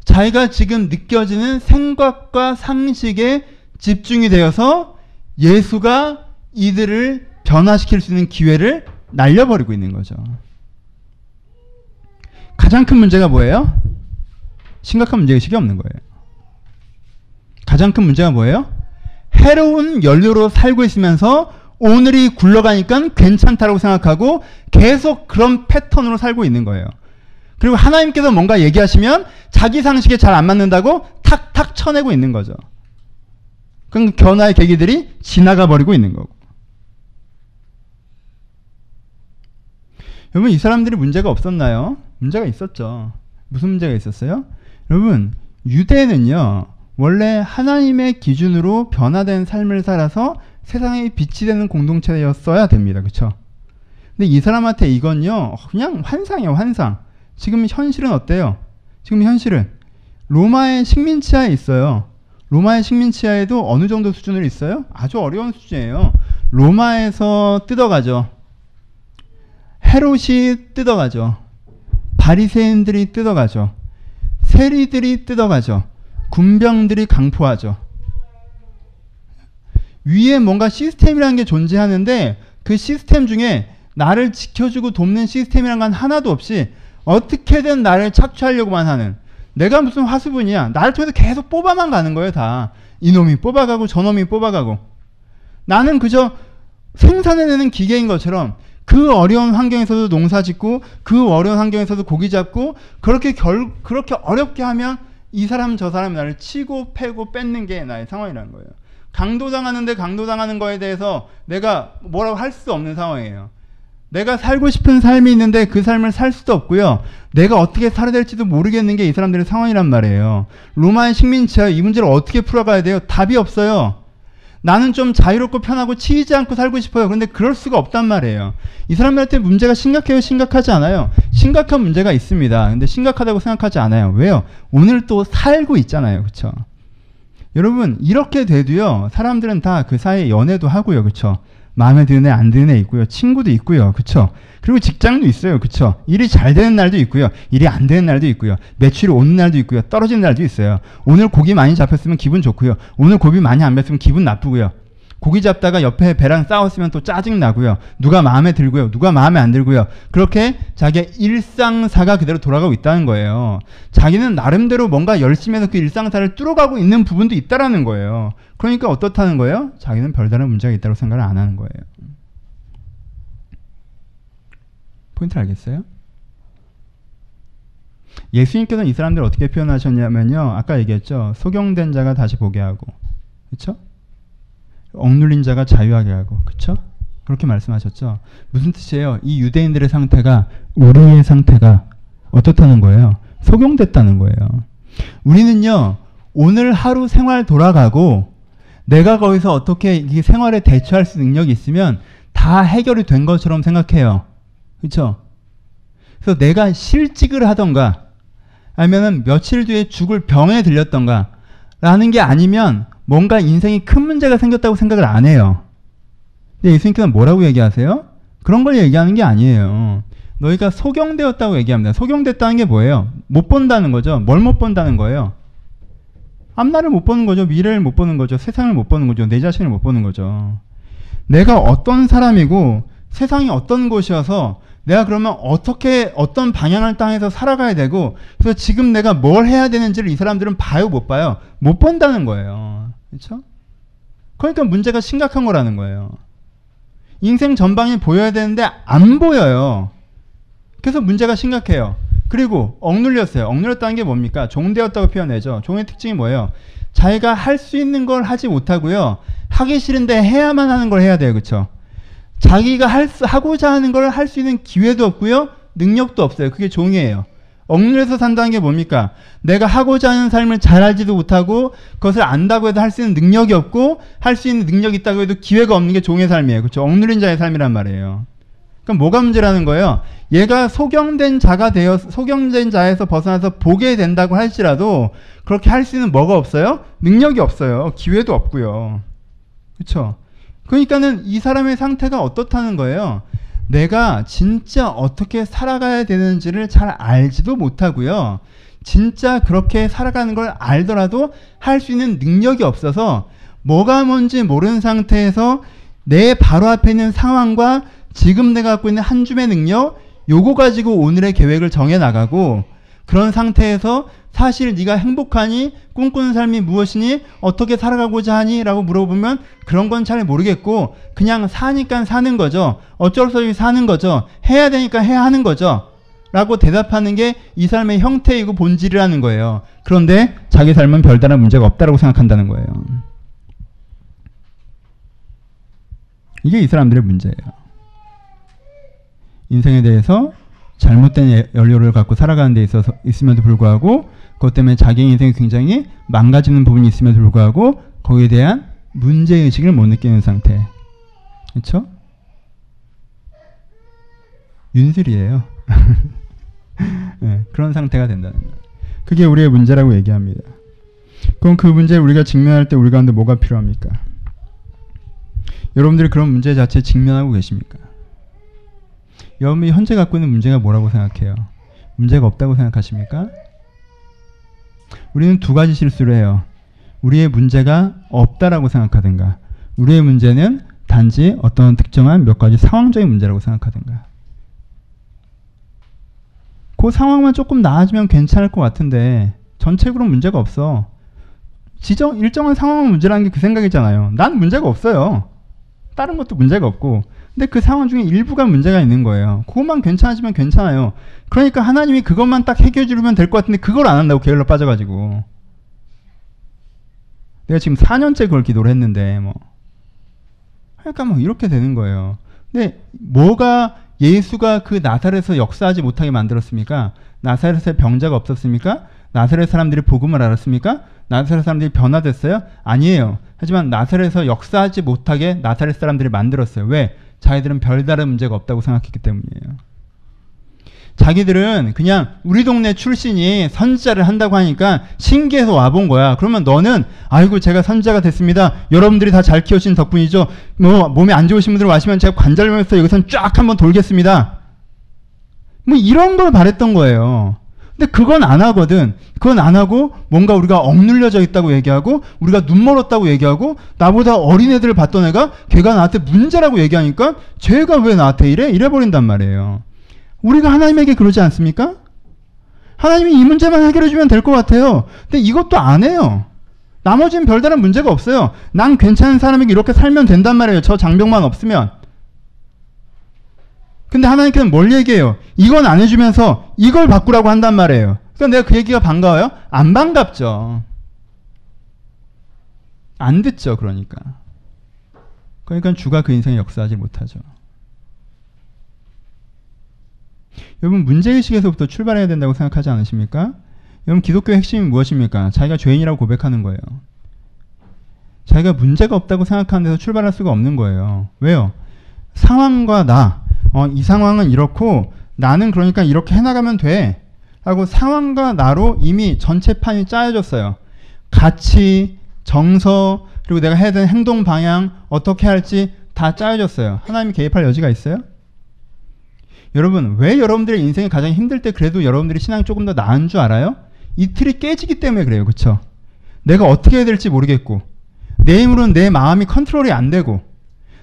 자기가 지금 느껴지는 생각과 상식에 집중이 되어서 예수가 이들을 변화시킬 수 있는 기회를 날려버리고 있는 거죠. 가장 큰 문제가 뭐예요? 심각한 문제의식이 없는 거예요. 가장 큰 문제가 뭐예요? 해로운 연료로 살고 있으면서 오늘이 굴러가니까 괜찮다라고 생각하고 계속 그런 패턴으로 살고 있는 거예요. 그리고 하나님께서 뭔가 얘기하시면 자기 상식에 잘 안 맞는다고 탁탁 쳐내고 있는 거죠. 그럼 변화의 계기들이 지나가 버리고 있는 거고. 여러분 이 사람들이 문제가 없었나요? 문제가 있었죠. 무슨 문제가 있었어요? 여러분 유대는요. 원래 하나님의 기준으로 변화된 삶을 살아서 세상에 빛이 되는 공동체였어야 됩니다. 그렇죠? 근데 이 사람한테 이건요. 그냥 환상이에요. 환상. 지금 현실은 어때요? 지금 현실은 로마의 식민지하에 있어요. 로마의 식민지하에도 어느 정도 수준으로 있어요? 아주 어려운 수준이에요. 로마에서 뜯어가죠. 헤롯이 뜯어가죠. 바리새인들이 뜯어가죠. 세리들이 뜯어가죠. 군병들이 강포하죠. 위에 뭔가 시스템이라는 게 존재하는데 그 시스템 중에 나를 지켜주고 돕는 시스템이란 건 하나도 없이 어떻게든 나를 착취하려고만 하는 내가 무슨 화수분이야. 나를 통해서 계속 뽑아만 가는 거예요. 다 이놈이 뽑아가고 저놈이 뽑아가고 나는 그저 생산해내는 기계인 것처럼 그 어려운 환경에서도 농사 짓고 그 어려운 환경에서도 고기 잡고 그렇게 결, 그렇게 어렵게 하면 이 사람 저 사람이 나를 치고 패고 뺏는 게 나의 상황이라는 거예요. 강도당하는데 강도당하는 거에 대해서 내가 뭐라고 할 수 없는 상황이에요. 내가 살고 싶은 삶이 있는데 그 삶을 살 수도 없고요. 내가 어떻게 살아야 될지도 모르겠는 게 이 사람들의 상황이란 말이에요. 로마의 식민지와 이 문제를 어떻게 풀어가야 돼요? 답이 없어요. 나는 좀 자유롭고 편하고 치이지 않고 살고 싶어요. 그런데 그럴 수가 없단 말이에요. 이 사람들한테 문제가 심각해요? 심각하지 않아요? 심각한 문제가 있습니다. 근데 심각하다고 생각하지 않아요. 왜요? 오늘 또 살고 있잖아요. 그쵸? 여러분, 이렇게 돼도요, 사람들은 다 그 사이에 연애도 하고요. 그쵸? 마음에 드는 애, 안 드는 애 있고요. 친구도 있고요. 그쵸? 그리고 직장도 있어요. 그쵸? 일이 잘 되는 날도 있고요. 일이 안 되는 날도 있고요. 매출이 오는 날도 있고요. 떨어지는 날도 있어요. 오늘 고기 많이 잡혔으면 기분 좋고요. 오늘 고기 많이 안 뺐으면 기분 나쁘고요. 고기 잡다가 옆에 배랑 싸웠으면 또 짜증나고요. 누가 마음에 들고요. 누가 마음에 안 들고요. 그렇게 자기의 일상사가 그대로 돌아가고 있다는 거예요. 자기는 나름대로 뭔가 열심히 해서 그 일상사를 뚫어가고 있는 부분도 있다라는 거예요. 그러니까 어떻다는 거예요? 자기는 별다른 문제가 있다고 생각을 안 하는 거예요. 포인트 알겠어요? 예수님께서는 이 사람들을 어떻게 표현하셨냐면요, 아까 얘기했죠. 소경된 자가 다시 보게 하고, 그렇죠? 억눌린 자가 자유하게 하고, 그쵸? 그렇게 말씀하셨죠. 무슨 뜻이에요? 이 유대인들의 상태가, 우리의 상태가 어떻다는 거예요? 소경됐다는 거예요. 우리는요, 오늘 하루 생활 돌아가고 내가 거기서 어떻게 이 생활에 대처할 수 능력이 있으면 다 해결이 된 것처럼 생각해요. 그쵸? 그래서 내가 실직을 하던가 아니면은 며칠 뒤에 죽을 병에 들렸던가 라는 게 아니면 뭔가 인생이 큰 문제가 생겼다고 생각을 안 해요. 근데 예수님께서는 뭐라고 얘기하세요? 그런 걸 얘기하는 게 아니에요. 너희가 소경되었다고 얘기합니다. 소경됐다는 게 뭐예요? 못 본다는 거죠. 뭘 못 본다는 거예요? 앞날을 못 보는 거죠. 미래를 못 보는 거죠. 세상을 못 보는 거죠. 내 자신을 못 보는 거죠. 내가 어떤 사람이고 세상이 어떤 곳이어서 내가 그러면 어떻게 어떤 방향을 땅에서 살아가야 되고, 그래서 지금 내가 뭘 해야 되는지를 이 사람들은 봐요, 못 봐요? 못 본다는 거예요. 그렇죠? 그러니까 문제가 심각한 거라는 거예요. 인생 전방이 보여야 되는데 안 보여요. 그래서 문제가 심각해요. 그리고 억눌렸어요. 억눌렸다는 게 뭡니까? 종되었다고 표현하죠. 종의 특징이 뭐예요? 자기가 할 수 있는 걸 하지 못하고요, 하기 싫은데 해야만 하는 걸 해야 돼요. 그렇죠? 자기가 할 수, 하고자 하는 걸 할 수 있는 기회도 없고요, 능력도 없어요. 그게 종이에요. 억눌려서 산다는 게 뭡니까? 내가 하고자 하는 삶을 잘 알지도 못하고, 그것을 안다고 해도 할 수 있는 능력이 없고, 할 수 있는 능력이 있다고 해도 기회가 없는 게 종의 삶이에요. 그렇죠? 억눌린 자의 삶이란 말이에요. 그럼 뭐가 문제라는 거예요? 얘가 소경된 자가 되어, 소경된 자에서 벗어나서 보게 된다고 할지라도, 그렇게 할 수 있는 뭐가 없어요? 능력이 없어요. 기회도 없고요. 그렇죠? 그러니까는 이 사람의 상태가 어떻다는 거예요? 내가 진짜 어떻게 살아가야 되는지를 잘 알지도 못하고요, 진짜 그렇게 살아가는 걸 알더라도 할 수 있는 능력이 없어서 뭐가 뭔지 모르는 상태에서 내 바로 앞에 있는 상황과 지금 내가 갖고 있는 한 줌의 능력, 요거 가지고 오늘의 계획을 정해나가고, 그런 상태에서 사실 네가 행복하니, 꿈꾸는 삶이 무엇이니, 어떻게 살아가고자 하니? 라고 물어보면 그런 건 잘 모르겠고 그냥 사니까 사는 거죠. 어쩔 수 없이 사는 거죠. 해야 되니까 해야 하는 거죠. 라고 대답하는 게 이 삶의 형태이고 본질이라는 거예요. 그런데 자기 삶은 별다른 문제가 없다고 생각한다는 거예요. 이게 이 사람들의 문제예요. 인생에 대해서 잘못된 연료를 갖고 살아가는 데 있어서 있음에도 불구하고, 그것 때문에 자기 인생이 굉장히 망가지는 부분이 있음에도 불구하고 거기에 대한 문제의식을 못 느끼는 상태. 그렇죠? 윤슬이에요. 네, 그런 상태가 된다는 거예요. 그게 우리의 문제라고 얘기합니다. 그럼 그 문제를 우리가 직면할 때 우리 가운데 뭐가 필요합니까? 여러분들이 그런 문제 자체에 직면하고 계십니까? 여러분이 현재 갖고 있는 문제가 뭐라고 생각해요? 문제가 없다고 생각하십니까? 우리는 두 가지 실수를 해요. 우리의 문제가 없다라고 생각하든가, 우리의 문제는 단지 어떤 특정한 몇 가지 상황적인 문제라고 생각하든가. 그 상황만 조금 나아지면 괜찮을 것 같은데 전체적으로 문제가 없어. 지정, 일정한 상황은 문제라는 게 그 생각이잖아요. 난 문제가 없어요. 다른 것도 문제가 없고, 근데 그 상황 중에 일부가 문제가 있는 거예요. 그것만 괜찮아지면 괜찮아요. 그러니까 하나님이 그것만 딱 해결해 주면 될 것 같은데 그걸 안 한다고, 게을러 빠져가지고. 내가 지금 사 년째 그걸 기도를 했는데 뭐. 그러니까 막 이렇게 되는 거예요. 근데 뭐가 예수가 그 나사렛에서 역사하지 못하게 만들었습니까? 나사렛에 병자가 없었습니까? 나사렛 사람들이 복음을 알았습니까? 나사렛 사람들이 변화됐어요? 아니에요. 하지만 나사렛에서 역사하지 못하게 나사렛 사람들이 만들었어요. 왜? 자기들은 별다른 문제가 없다고 생각했기 때문이에요. 자기들은 그냥 우리 동네 출신이 선지자를 한다고 하니까 신기해서 와본 거야. 그러면 너는 아이고 제가 선지자가 됐습니다. 여러분들이 다 잘 키우신 덕분이죠. 뭐 몸이 안 좋으신 분들 와시면 제가 관절면에서 여기선 쫙 한번 돌겠습니다. 뭐 이런 걸 바랬던 거예요. 근데 그건 안 하거든. 그건 안 하고 뭔가 우리가 억눌려져 있다고 얘기하고 우리가 눈 멀었다고 얘기하고 나보다 어린애들을 봤던 애가 걔가 나한테 문제라고 얘기하니까 쟤가 왜 나한테 이래? 이래버린단 말이에요. 우리가 하나님에게 그러지 않습니까? 하나님이 이 문제만 해결해주면 될 것 같아요. 근데 이것도 안 해요. 나머지는 별다른 문제가 없어요. 난 괜찮은 사람에게 이렇게 살면 된단 말이에요. 저 장벽만 없으면. 근데 하나님께서는 뭘 얘기해요? 이건 안 해주면서 이걸 바꾸라고 한단 말이에요. 그러니까 내가 그 얘기가 반가워요? 안 반갑죠. 안 듣죠. 그러니까. 그러니까 주가 그 인생에 역사하지 못하죠. 여러분 문제의식에서부터 출발해야 된다고 생각하지 않으십니까? 여러분 기독교의 핵심이 무엇입니까? 자기가 죄인이라고 고백하는 거예요. 자기가 문제가 없다고 생각하는 데서 출발할 수가 없는 거예요. 왜요? 상황과 나, 어, 이 상황은 이렇고 나는 그러니까 이렇게 해나가면 돼 하고 상황과 나로 이미 전체 판이 짜여졌어요. 가치, 정서, 그리고 내가 해야 되는 행동 방향 어떻게 할지 다 짜여졌어요. 하나님이 개입할 여지가 있어요? 여러분 왜 여러분들의 인생이 가장 힘들 때 그래도 여러분들이 신앙이 조금 더 나은 줄 알아요? 이 틀이 깨지기 때문에 그래요. 그렇죠? 내가 어떻게 해야 될지 모르겠고 내 힘으로는 내 마음이 컨트롤이 안 되고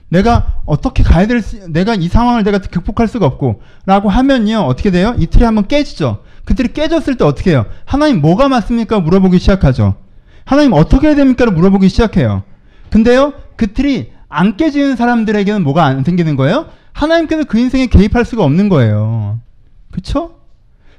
내가 어떻게 가야 될지 내가 이 상황을 내가 극복할 수가 없고 라고 하면요. 어떻게 돼요? 이 틀이 한번 깨지죠. 그 틀이 깨졌을 때 어떻게 해요? 하나님 뭐가 맞습니까? 물어보기 시작하죠. 하나님 어떻게 해야 됩니까?를 물어보기 시작해요. 근데요. 그 틀이 안 깨지는 사람들에게는 뭐가 안 생기는 거예요? 하나님께서 그 인생에 개입할 수가 없는 거예요. 그쵸?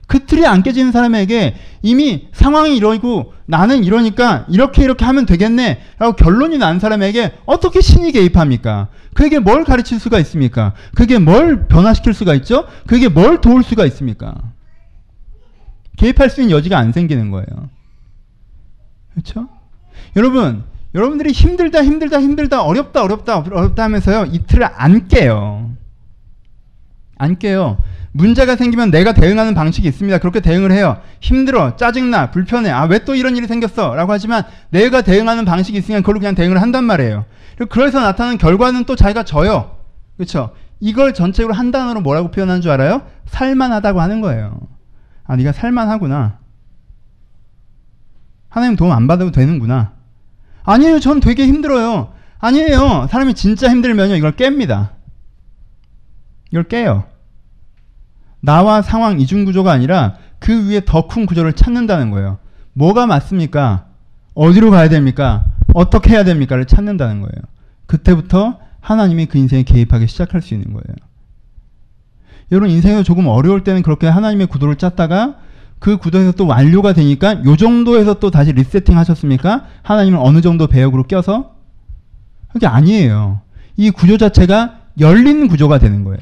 그 틀이 안 깨지는 사람에게 이미 상황이 이러고 나는 이러니까 이렇게 이렇게 하면 되겠네 라고 결론이 난 사람에게 어떻게 신이 개입합니까? 그에게 뭘 가르칠 수가 있습니까? 그게 뭘 변화시킬 수가 있죠? 그게 뭘 도울 수가 있습니까? 개입할 수 있는 여지가 안 생기는 거예요. 그쵸? 여러분 여러분들이 힘들다 힘들다 힘들다 어렵다 어렵다 어렵다 하면서요 이 틀을 안 깨요. 안 깨요. 문제가 생기면 내가 대응하는 방식이 있습니다. 그렇게 대응을 해요. 힘들어, 짜증나, 불편해, 아 왜 또 이런 일이 생겼어 라고 하지만 내가 대응하는 방식이 있으니까 그걸로 그냥 대응을 한단 말이에요. 그리고 그래서 나타나는 결과는 또 자기가 져요. 그렇죠? 이걸 전체적으로 한 단어로 뭐라고 표현하는 줄 알아요? 살만하다고 하는 거예요. 아 네가 살만하구나. 하나님 도움 안 받아도 되는구나. 아니에요. 전 되게 힘들어요. 아니에요. 사람이 진짜 힘들면요. 이걸 깹니다. 이걸 깨요. 나와 상황 이중구조가 아니라 그 위에 더 큰 구조를 찾는다는 거예요. 뭐가 맞습니까? 어디로 가야 됩니까? 어떻게 해야 됩니까?를 찾는다는 거예요. 그때부터 하나님이 그 인생에 개입하기 시작할 수 있는 거예요. 여러분 인생에서 조금 어려울 때는 그렇게 하나님의 구도를 짰다가 그 구도에서 또 완료가 되니까 요 정도에서 또 다시 리세팅 하셨습니까? 하나님은 어느 정도 배역으로 껴서? 그게 아니에요. 이 구조 자체가 열린 구조가 되는 거예요.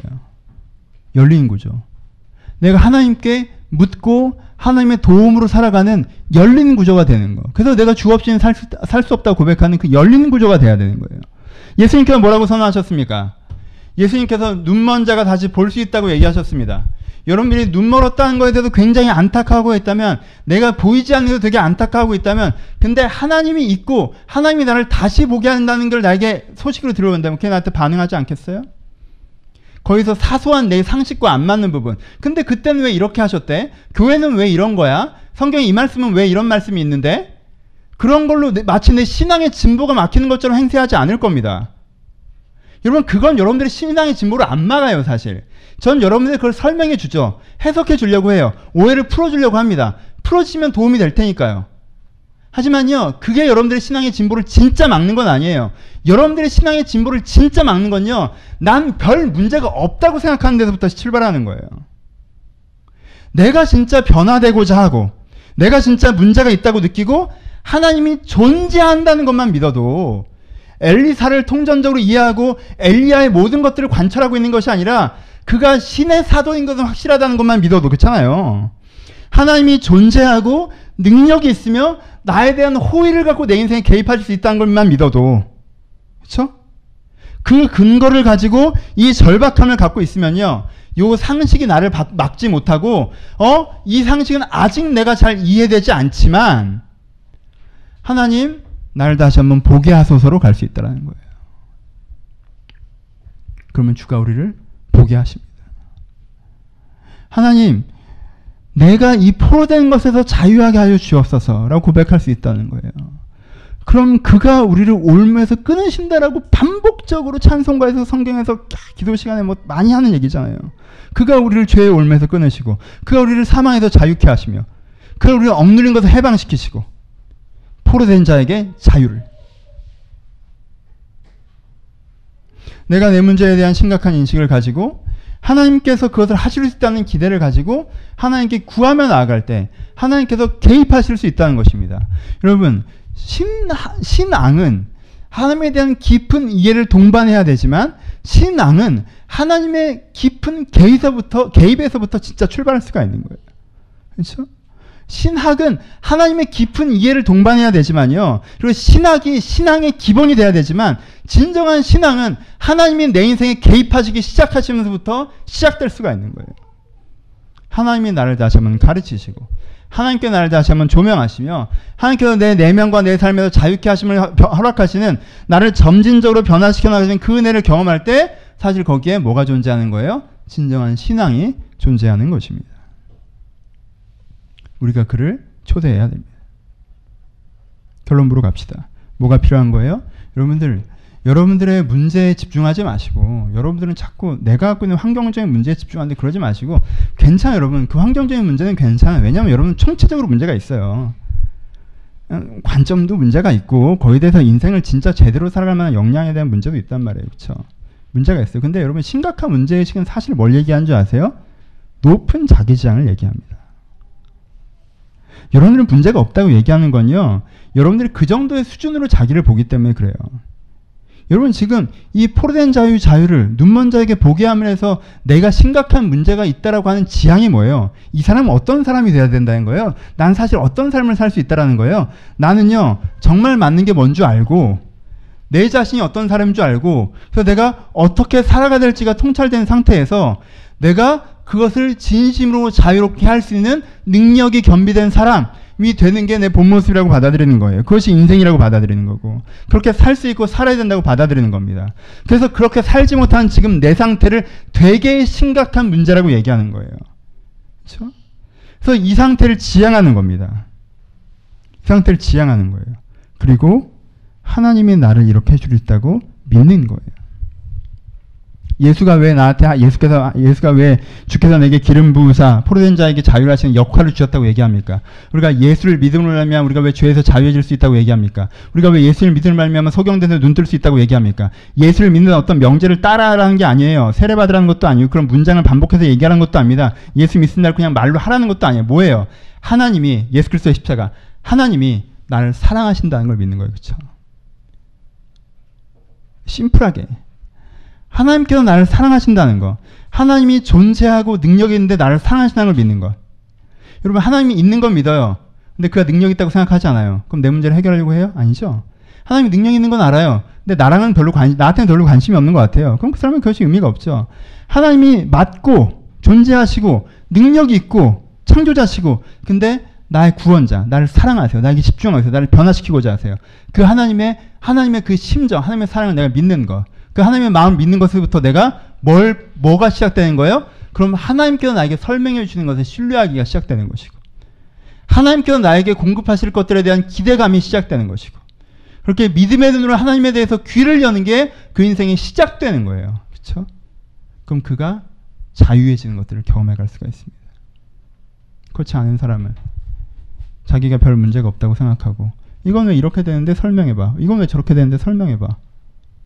열린 구조. 내가 하나님께 묻고 하나님의 도움으로 살아가는 열린 구조가 되는 거. 그래서 내가 주 없이는 살 수, 살 수 없다고 고백하는 그 열린 구조가 돼야 되는 거예요. 예수님께서 뭐라고 선언하셨습니까? 예수님께서 눈먼 자가 다시 볼 수 있다고 얘기하셨습니다. 여러분들이 눈 멀었다는 거에 대해서 굉장히 안타까워하고 있다면 내가 보이지 않는 데도 되게 안타까워하고 있다면 근데 하나님이 있고 하나님이 나를 다시 보게 한다는 걸 나에게 소식으로 들어온다면 그게 나한테 반응하지 않겠어요? 거기서 사소한 내 상식과 안 맞는 부분. 근데 그때는 왜 이렇게 하셨대? 교회는 왜 이런 거야? 성경에 이 말씀은 왜 이런 말씀이 있는데? 그런 걸로 내, 마치 내 신앙의 진보가 막히는 것처럼 행세하지 않을 겁니다. 여러분 그건 여러분들의 신앙의 진보를 안 막아요. 사실 전 여러분들이 그걸 설명해 주죠. 해석해 주려고 해요. 오해를 풀어주려고 합니다. 풀어주시면 도움이 될 테니까요. 하지만요 그게 여러분들의 신앙의 진보를 진짜 막는 건 아니에요. 여러분들의 신앙의 진보를 진짜 막는 건요 난 별 문제가 없다고 생각하는 데서부터 출발하는 거예요. 내가 진짜 변화되고자 하고 내가 진짜 문제가 있다고 느끼고 하나님이 존재한다는 것만 믿어도 엘리사를 통전적으로 이해하고 엘리야의 모든 것들을 관찰하고 있는 것이 아니라 그가 신의 사도인 것은 확실하다는 것만 믿어도 그렇잖아요. 하나님이 존재하고 능력이 있으며 나에 대한 호의를 갖고 내 인생에 개입하실 수 있다는 것만 믿어도, 그렇죠? 그 근거를 가지고 이 절박함을 갖고 있으면요, 요 상식이 나를 막지 못하고, 어? 이 상식은 아직 내가 잘 이해되지 않지만 하나님 나를 다시 한번 보게 하소서로 갈 수 있다는 거예요. 그러면 주가 우리를 보게 하십니다. 하나님, 내가 이 포로된 것에서 자유하게 하여 주옵소서라고 고백할 수 있다는 거예요. 그럼 그가 우리를 올무에서 끊으신다라고 반복적으로 찬송가에서, 성경에서, 기도 시간에 뭐 많이 하는 얘기잖아요. 그가 우리를 죄의 올무에서 끊으시고, 그가 우리를 사망에서 자유케 하시며, 그가 우리를 억누른 것을 해방시키시고, 포로된 자에게 자유를. 내가 내 문제에 대한 심각한 인식을 가지고 하나님께서 그것을 하실 수 있다는 기대를 가지고 하나님께 구하며 나아갈 때 하나님께서 개입하실 수 있다는 것입니다. 여러분, 신, 신앙은 하나님에 대한 깊은 이해를 동반해야 되지만, 신앙은 하나님의 깊은 개입에서부터, 개입에서부터 진짜 출발할 수가 있는 거예요. 그렇죠? 신학은 하나님의 깊은 이해를 동반해야 되지만요, 그리고 신학이 신앙의 기본이 돼야 되지만, 진정한 신앙은 하나님이 내 인생에 개입하시기 시작하시면서부터 시작될 수가 있는 거예요. 하나님이 나를 다시 한번 가르치시고, 하나님께 나를 다시 한번 조명하시며, 하나님께서 내 내면과 내 삶에서 자유케 하심을 허락하시는, 나를 점진적으로 변화시켜 나가시는 그 은혜를 경험할 때 사실 거기에 뭐가 존재하는 거예요? 진정한 신앙이 존재하는 것입니다. 우리가 그를 초대해야 됩니다. 결론부로 갑시다. 뭐가 필요한 거예요? 여러분들, 여러분들의 문제에 집중하지 마시고, 여러분들은 자꾸 내가 갖고 있는 환경적인 문제에 집중하는데 그러지 마시고, 괜찮아요. 여러분, 그 환경적인 문제는 괜찮아요. 왜냐하면 여러분 총체적으로 문제가 있어요. 관점도 문제가 있고, 거기에 대해서 인생을 진짜 제대로 살아갈 만한 역량에 대한 문제도 있단 말이에요. 그렇죠? 문제가 있어요. 근데 여러분, 심각한 문제의식은 사실 뭘 얘기하는 줄 아세요? 높은 자기지향을 얘기합니다. 여러분들은 문제가 없다고 얘기하는 건요, 여러분들이 그 정도의 수준으로 자기를 보기 때문에 그래요. 여러분, 지금 이 포로된 자유, 자유를 눈먼 자에게 보게 하면서 내가 심각한 문제가 있다라고 하는 지향이 뭐예요? 이 사람은 어떤 사람이 돼야 된다는 거예요? 난 사실 어떤 삶을 살 수 있다라는 거예요? 나는요, 정말 맞는 게 뭔 줄 알고, 내 자신이 어떤 사람인 줄 알고, 그래서 내가 어떻게 살아가야 될지가 통찰된 상태에서 내가 그것을 진심으로 자유롭게 할 수 있는 능력이 겸비된 사람이 되는 게 내 본 모습이라고 받아들이는 거예요. 그것이 인생이라고 받아들이는 거고, 그렇게 살 수 있고 살아야 된다고 받아들이는 겁니다. 그래서 그렇게 살지 못한 지금 내 상태를 되게 심각한 문제라고 얘기하는 거예요. 그렇죠? 그래서 이 상태를 지향하는 겁니다. 이 상태를 지향하는 거예요. 그리고 하나님이 나를 이렇게 해줄 수 있다고 믿는 거예요. 예수가 왜 나한테, 예수께서, 예수가 왜 주께서 내게 기름 부으사 포로된 자에게 자유를 하시는 역할을 주셨다고 얘기합니까? 우리가 예수를 믿음으로 말미암아 우리가 왜 죄에서 자유해질 수 있다고 얘기합니까? 우리가 왜 예수를 믿음으로 말미암아 소경돼서 눈 뜰 수 있다고 얘기합니까? 예수를 믿는 어떤 명제를 따라하라는 게 아니에요. 세례받으라는 것도 아니고, 그런 문장을 반복해서 얘기하라는 것도 아닙니다. 예수 믿는다고 그냥 말로 하라는 것도 아니에요. 뭐예요? 하나님이, 예수 그리스도의 십자가, 하나님이 나를 사랑하신다는 걸 믿는 거예요. 그렇죠? 심플하게 하나님께서 나를 사랑하신다는 것, 하나님이 존재하고 능력이 있는데 나를 사랑하신다는 걸 믿는 것. 여러분, 하나님이 있는 건 믿어요. 근데 그가 능력이 있다고 생각하지 않아요. 그럼 내 문제를 해결하려고 해요? 아니죠. 하나님이 능력이 있는 건 알아요. 근데 나랑은 별로 관, 나한테는 별로 관심이 없는 것 같아요. 그럼 그 사람은 그것이 의미가 없죠. 하나님이 맞고 존재하시고 능력이 있고 창조자시고, 근데 나의 구원자, 나를 사랑하세요. 나에게 집중하세요. 나를 변화시키고자 하세요. 그 하나님의, 하나님의 그 심정, 하나님의 사랑을 내가 믿는 것, 그 하나님의 마음을 믿는 것부터 내가 뭘, 뭐가 시작되는 거예요? 그럼 하나님께서 나에게 설명해 주시는 것에 신뢰하기가 시작되는 것이고, 하나님께서 나에게 공급하실 것들에 대한 기대감이 시작되는 것이고, 그렇게 믿음의 눈으로 하나님에 대해서 귀를 여는 게 그 인생이 시작되는 거예요. 그렇죠? 그럼 그가 자유해지는 것들을 경험해 갈 수가 있습니다. 그렇지 않은 사람은 자기가 별 문제가 없다고 생각하고, 이건 왜 이렇게 되는데 설명해봐, 이건 왜 저렇게 되는데 설명해봐,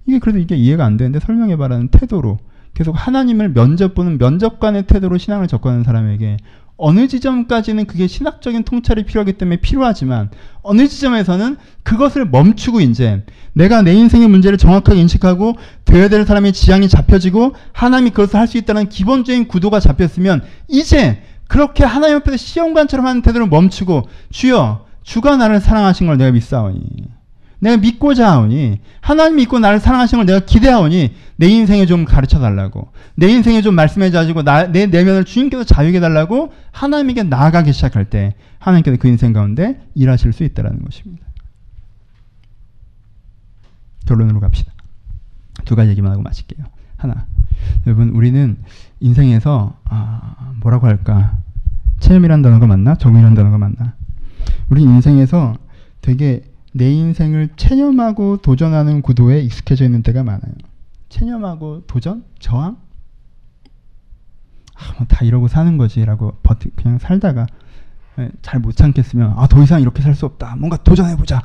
이게 그래도 이게 이해가 안 되는데 설명해봐라는 태도로 계속 하나님을 면접 보는 면접관의 태도로 신앙을 접근하는 사람에게 어느 지점까지는 그게 신학적인 통찰이 필요하기 때문에 필요하지만 어느 지점에서는 그것을 멈추고 이제 내가 내 인생의 문제를 정확하게 인식하고 되어야 될 사람의 지향이 잡혀지고 하나님이 그것을 할 수 있다는 기본적인 구도가 잡혔으면 이제 그렇게 하나님 앞에서 시험관처럼 하는 태도를 멈추고 주여 주가 나를 사랑하신 걸 내가 믿사오니 내가 믿고자 하오니 하나님 믿고 나를 사랑하신 걸 내가 기대하오니 내 인생에 좀 가르쳐달라고 내 인생에 좀 말씀해 주시고 나, 내 내면을 주님께서 자유하게 달라고 하나님에게 나아가기 시작할 때 하나님께서 그 인생 가운데 일하실 수 있다는 것입니다. 결론으로 갑시다. 두 가지 얘기만 하고 마칠게요. 하나, 여러분 우리는 인생에서 아, 뭐라고 할까? 체험이란 단어가 맞나? 정의란 단어가 맞나? 우리 인생에서 되게 내 인생을 체념하고 도전하는 구도에 익숙해져 있는 때가 많아요. 체념하고 도전? 저항? 아, 뭐 다 이러고 사는 거지 라고 버티, 그냥 살다가 잘 못 참겠으면 아, 더 이상 이렇게 살 수 없다. 뭔가 도전해보자.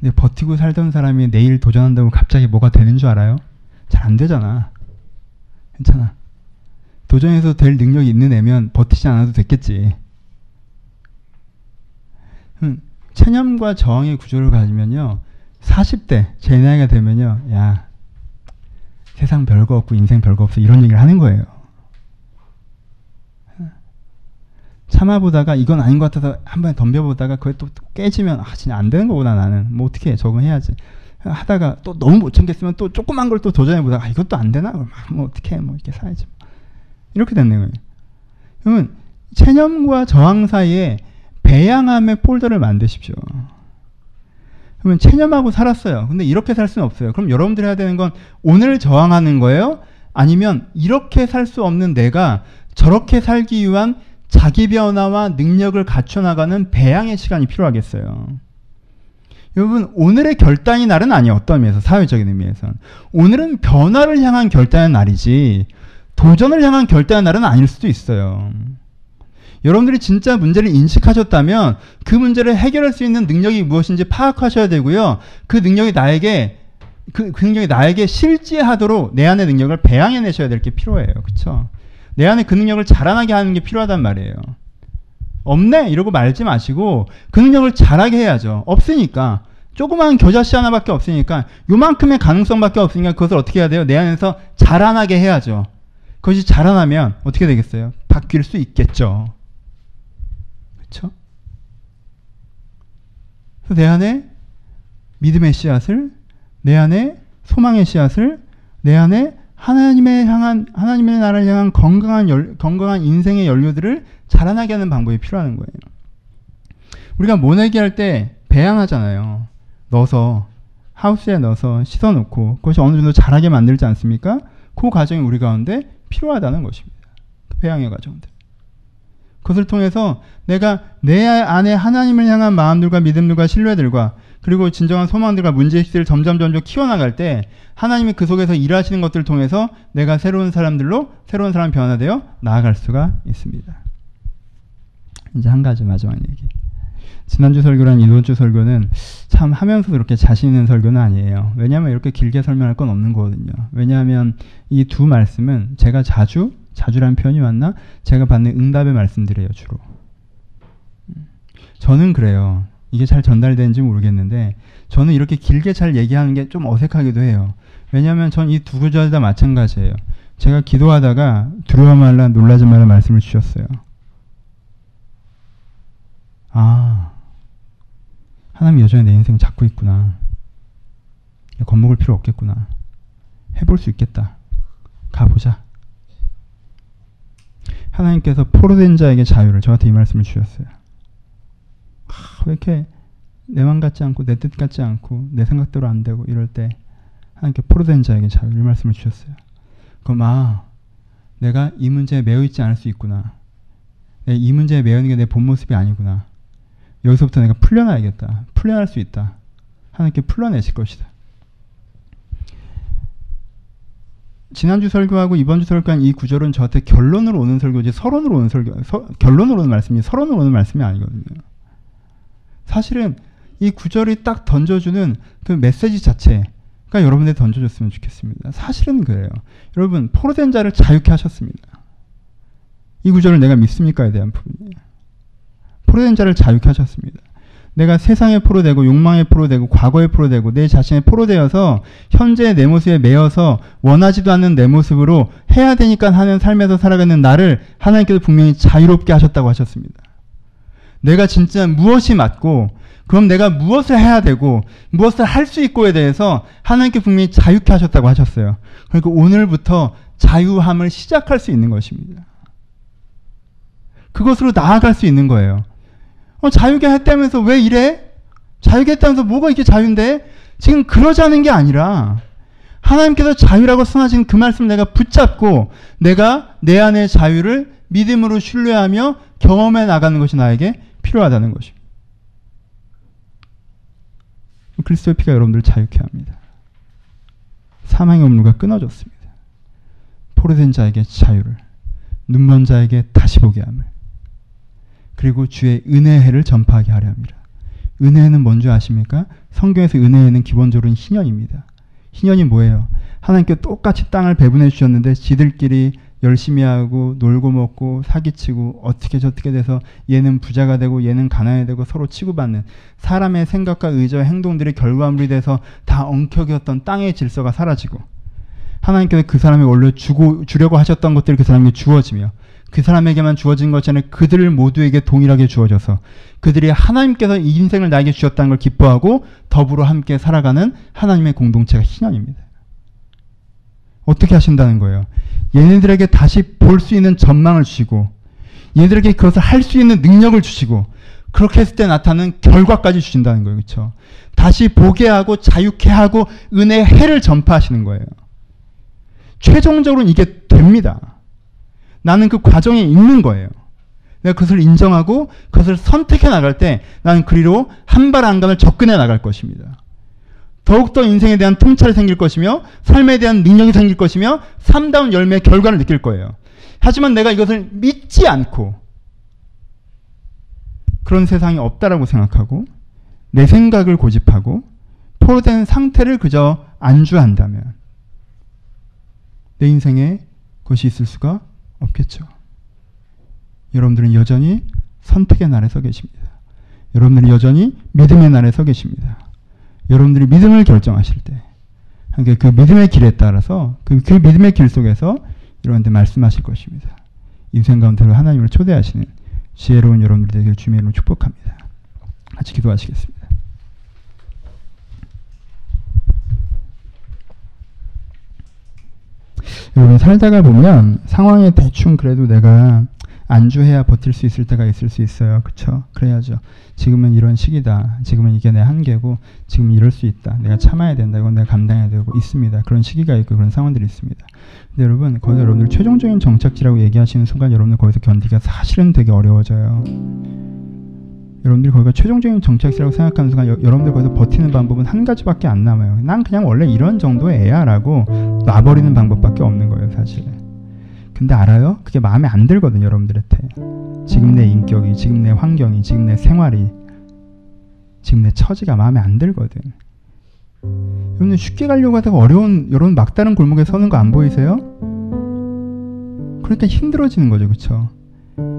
근데 버티고 살던 사람이 내일 도전한다고 갑자기 뭐가 되는 줄 알아요? 잘 안 되잖아. 괜찮아. 도전해서 될 능력이 있는 애면 버티지 않아도 됐겠지. 음, 체념과 저항의 구조를 가지면요 사십 대 제 나이가 되면요 야 세상 별거 없고 인생 별거 없어 이런 얘기를 하는 거예요. 참아보다가 이건 아닌 것 같아서 한 번에 덤벼보다가 그게 또 깨지면 아 진짜 안 되는 거구나 나는 뭐 어떻게 해 적응해야지 하다가 또 너무 못 참겠으면 또 조그만 걸 또 도전해보다가 아 이것도 안 되나 그럼 뭐 어떻게 해 뭐 이렇게 사야지 이렇게 됐네 거예요. 그러면 체념과 저항 사이에 배양함의 폴더를 만드십시오. 그러면 체념하고 살았어요. 근데 이렇게 살 수는 없어요. 그럼 여러분들이 해야 되는 건 오늘 저항하는 거예요? 아니면 이렇게 살 수 없는 내가 저렇게 살기 위한 자기 변화와 능력을 갖춰나가는 배양의 시간이 필요하겠어요. 여러분 오늘의 결단이 날은 아니에요. 어떤 의미에서? 사회적인 의미에서는. 오늘은 변화를 향한 결단의 날이지 도전을 향한 결단의 날은 아닐 수도 있어요. 여러분들이 진짜 문제를 인식하셨다면 그 문제를 해결할 수 있는 능력이 무엇인지 파악하셔야 되고요. 그 능력이 나에게 그, 그 능력이 나에게 실제하도록 내 안의 능력을 배양해내셔야 될 게 필요해요. 그렇죠? 내 안에 그 능력을 자라나게 하는 게 필요하단 말이에요. 없네 이러고 말지 마시고 그 능력을 자라게 해야죠. 없으니까 조그마한 겨자씨 하나밖에 없으니까 요만큼의 가능성밖에 없으니까 그것을 어떻게 해야 돼요? 내 안에서 자라나게 해야죠. 그것이 자라나면 어떻게 되겠어요? 바뀔 수 있겠죠. 그래서 내 안에 믿음의 씨앗을, 내 안에 소망의 씨앗을, 내 안에 하나님의 향한 하나님의 나라를 향한 건강한 열, 건강한 인생의 연료들을 자라나게 하는 방법이 필요한 거예요. 우리가 모내기 할 때 배양하잖아요. 넣어서 하우스에 넣어서 씻어놓고 그것이 어느 정도 자라게 만들지 않습니까? 그 과정이 우리 가운데 필요하다는 것입니다. 그 배양의 과정들. 그것을 통해서 내가 내 안에 하나님을 향한 마음들과 믿음들과 신뢰들과 그리고 진정한 소망들과 문제의식들을 점점 점점 키워나갈 때 하나님이 그 속에서 일하시는 것들을 통해서 내가 새로운 사람들로 새로운 사람 변화되어 나아갈 수가 있습니다. 이제 한 가지 마지막 얘기. 지난주 설교랑 이번주 설교는 참 하면서도 이렇게 자신 있는 설교는 아니에요. 왜냐하면 이렇게 길게 설명할 건 없는 거거든요. 왜냐하면 이 두 말씀은 제가 자주 자주라는 표현이 맞나? 제가 받는 응답의 말씀들이에요. 주로 저는 그래요. 이게 잘 전달되는지 모르겠는데 저는 이렇게 길게 잘 얘기하는 게 좀 어색하기도 해요. 왜냐하면 전 이 두 구절 다 마찬가지예요. 제가 기도하다가 두려워 말라 놀라지 말라 말씀을 주셨어요. 아 하나님이 여전히 내 인생 잡고 있구나. 겁먹을 필요 없겠구나. 해볼 수 있겠다. 가보자. 하나님께서 포로된 자에게 자유를 저한테 이 말씀을 주셨어요. 아, 왜 이렇게 내 맘 같지 않고 내 뜻 같지 않고 내 생각대로 안 되고 이럴 때 하나님께 포로된 자에게 자유를 이 말씀을 주셨어요. 그럼 아 내가 이 문제에 매여 있지 않을 수 있구나. 내가 이 문제에 매여 있는 게 내 본 모습이 아니구나. 여기서부터 내가 풀려나야겠다. 풀려날 수 있다. 하나님께 풀려내실 것이다. 지난주 설교하고 이번주 설교한 이 구절은 저한테 결론으로 오는 설교지 서론으로 오는 설교, 서, 결론으로 오는 말씀이 서론으로 오는 말씀이 아니거든요. 사실은 이 구절이 딱 던져주는 그 메시지 자체가 여러분들이 던져줬으면 좋겠습니다. 사실은 그래요. 여러분 포로된 자를 자유케 하셨습니다. 이 구절을 내가 믿습니까에 대한 부분이에요. 포로된 자를 자유케 하셨습니다. 내가 세상의 포로되고 욕망의 포로되고 과거의 포로되고 내 자신의 포로되어서 현재의 내 모습에 매여서 원하지도 않는 내 모습으로 해야 되니까 하는 삶에서 살아가는 나를 하나님께서 분명히 자유롭게 하셨다고 하셨습니다. 내가 진짜 무엇이 맞고 그럼 내가 무엇을 해야 되고 무엇을 할 수 있고에 대해서 하나님께 분명히 자유케 하셨다고 하셨어요. 그러니까 오늘부터 자유함을 시작할 수 있는 것입니다. 그것으로 나아갈 수 있는 거예요. 어, 자유게 했다면서 왜 이래? 자유게 했다면서 뭐가 이렇게 자유인데? 지금 그러자는 게 아니라 하나님께서 자유라고 선하신 그 말씀을 내가 붙잡고 내가 내 안의 자유를 믿음으로 신뢰하며 경험해 나가는 것이 나에게 필요하다는 것입니다. 그리스도의 피가 여러분들을 자유케 합니다. 사망의 업무가 끊어졌습니다. 포로된 자에게 자유를, 눈먼 자에게 다시 보게 함을, 그리고 주의 은혜를 전파하게 하려 합니다. 은혜는 뭔지 아십니까? 성경에서 은혜는 기본적으로는 희년입니다. 희년이 뭐예요? 하나님께서 똑같이 땅을 배분해 주셨는데 지들끼리 열심히 하고 놀고 먹고 사기치고 어떻게 저떻게 돼서 얘는 부자가 되고 얘는 가난이 되고 서로 치고받는 사람의 생각과 의지와 행동들이 결과물이 돼서 다 엉켜겼던 땅의 질서가 사라지고 하나님께서 그 사람이 원래 주고, 주려고 하셨던 것들이 그 사람에게 주어지며 그 사람에게만 주어진 것이 아니라 그들 모두에게 동일하게 주어져서 그들이 하나님께서 이 인생을 나에게 주셨다는 걸 기뻐하고 더불어 함께 살아가는 하나님의 공동체가 희년입니다. 어떻게 하신다는 거예요? 얘네들에게 다시 볼 수 있는 전망을 주시고 얘네들에게 그것을 할 수 있는 능력을 주시고 그렇게 했을 때 나타나는 결과까지 주신다는 거예요. 그렇죠? 다시 보게 하고 자유케 하고 은혜의 해를 전파하시는 거예요. 최종적으로는 이게 됩니다. 나는 그 과정에 있는 거예요. 내가 그것을 인정하고 그것을 선택해 나갈 때 나는 그리로 한 발 한 걸음을 접근해 나갈 것입니다. 더욱더 인생에 대한 통찰이 생길 것이며 삶에 대한 능력이 생길 것이며 삼다운 열매의 결과를 느낄 거예요. 하지만 내가 이것을 믿지 않고 그런 세상이 없다라고 생각하고 내 생각을 고집하고 포로된 상태를 그저 안주한다면 내 인생에 그것이 있을 수가 없겠죠. 여러분들은 여전히 선택의 날에 서 계십니다. 여러분들은 여전히 믿음의 날에 서 계십니다. 여러분들이 믿음을 결정하실 때 그 믿음의 길에 따라서 그 믿음의 길 속에서 여러분한테 말씀하실 것입니다. 인생 가운데로 하나님을 초대하시는 지혜로운 여러분들 되길 주님의 이름으로 축복합니다. 같이 기도하시겠습니다. 여러분 살다가 보면 상황에 대충 그래도 내가 안주해야 버틸 수 있을 때가 있을 수 있어요. 그렇죠? 그래야죠. 지금은 이런 시기다. 지금은 이게 내 한계고 지금은 이럴 수 있다. 내가 참아야 된다. 이건 내가 감당해야 되고 있습니다. 그런 시기가 있고 그런 상황들이 있습니다. 근데 여러분 거기 여러분들 최종적인 정착지라고 얘기하시는 순간 여러분들 거기서 견디기가 사실은 되게 어려워져요. 여러분들이 거기가 최종적인 정착지라고 생각하는 순간 여, 여러분들 거기서 버티는 방법은 한 가지밖에 안 남아요. 난 그냥 원래 이런 정도의 애야 라고 놔버리는 방법밖에 없는 거예요. 사실 근데 알아요? 그게 마음에 안 들거든요. 여러분들한테 지금 내 인격이 지금 내 환경이 지금 내 생활이 지금 내 처지가 마음에 안 들거든. 여러분들 쉽게 가려고 하다가 어려운 이런 막다른 골목에 서는 거 안 보이세요? 그럴 때 힘들어지는 거죠. 그쵸?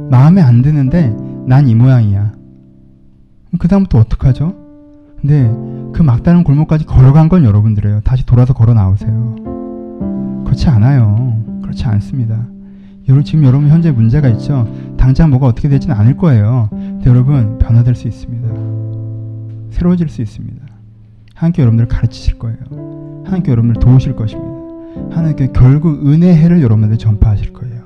마음에 안 드는데 난 이 모양이야. 그 다음부터 어떡하죠? 근데 그 막다른 골목까지 걸어간 건 여러분들이에요. 다시 돌아서 걸어 나오세요. 그렇지 않아요. 그렇지 않습니다. 여러분 지금 여러분 현재 문제가 있죠? 당장 뭐가 어떻게 되지는 않을 거예요. 근데 여러분 변화될 수 있습니다. 새로워질 수 있습니다. 하나님께 여러분들을 가르치실 거예요. 하나님께 여러분을 도우실 것입니다. 하나님께 결국 은혜의 해를 여러분한테 전파하실 거예요.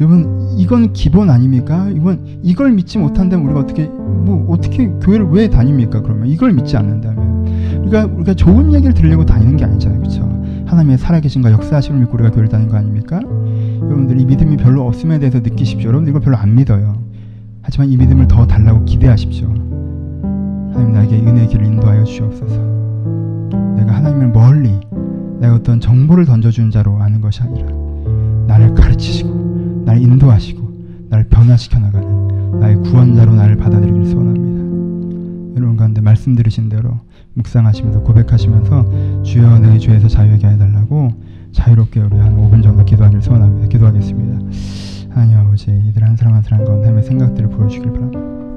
여러분 이건 기본 아닙니까? 이건 이걸 믿지 못한다면 우리가 어떻게 뭐 어떻게 교회를 왜 다닙니까? 그러면 이걸 믿지 않는다면 그러니까 우리가 좋은 얘기를 들으려고 다니는 게 아니잖아요, 그렇죠? 하나님의 살아계신가 역사하심을 믿고 우리가 교회를 다니는 거 아닙니까? 여러분들이 이 믿음이 별로 없음에 대해서 느끼십시오. 여러분들 이걸 별로 안 믿어요. 하지만 이 믿음을 더 달라고 기대하십시오. 하나님 나에게 은혜의 길을 인도하여 주시옵소서. 내가 하나님을 멀리 내가 어떤 정보를 던져주는 자로 아는 것이 아니라 나를 가르치시고 날 인도하시고 날 변화시켜 나가는 나의 구원자로 나를 받아들이길 소원합니다. 여러분 가운데 말씀 들으신 대로 묵상하시면서 고백하시면서 주여 내 죄에서 자유하게 해달라고 자유롭게 우리 한 오 분 정도 기도하길 소원합니다. 기도하겠습니다. 하나님 아버지, 이들 한 사람 한 사람 가운데 하나님의 생각들을 보여주길 바랍니다.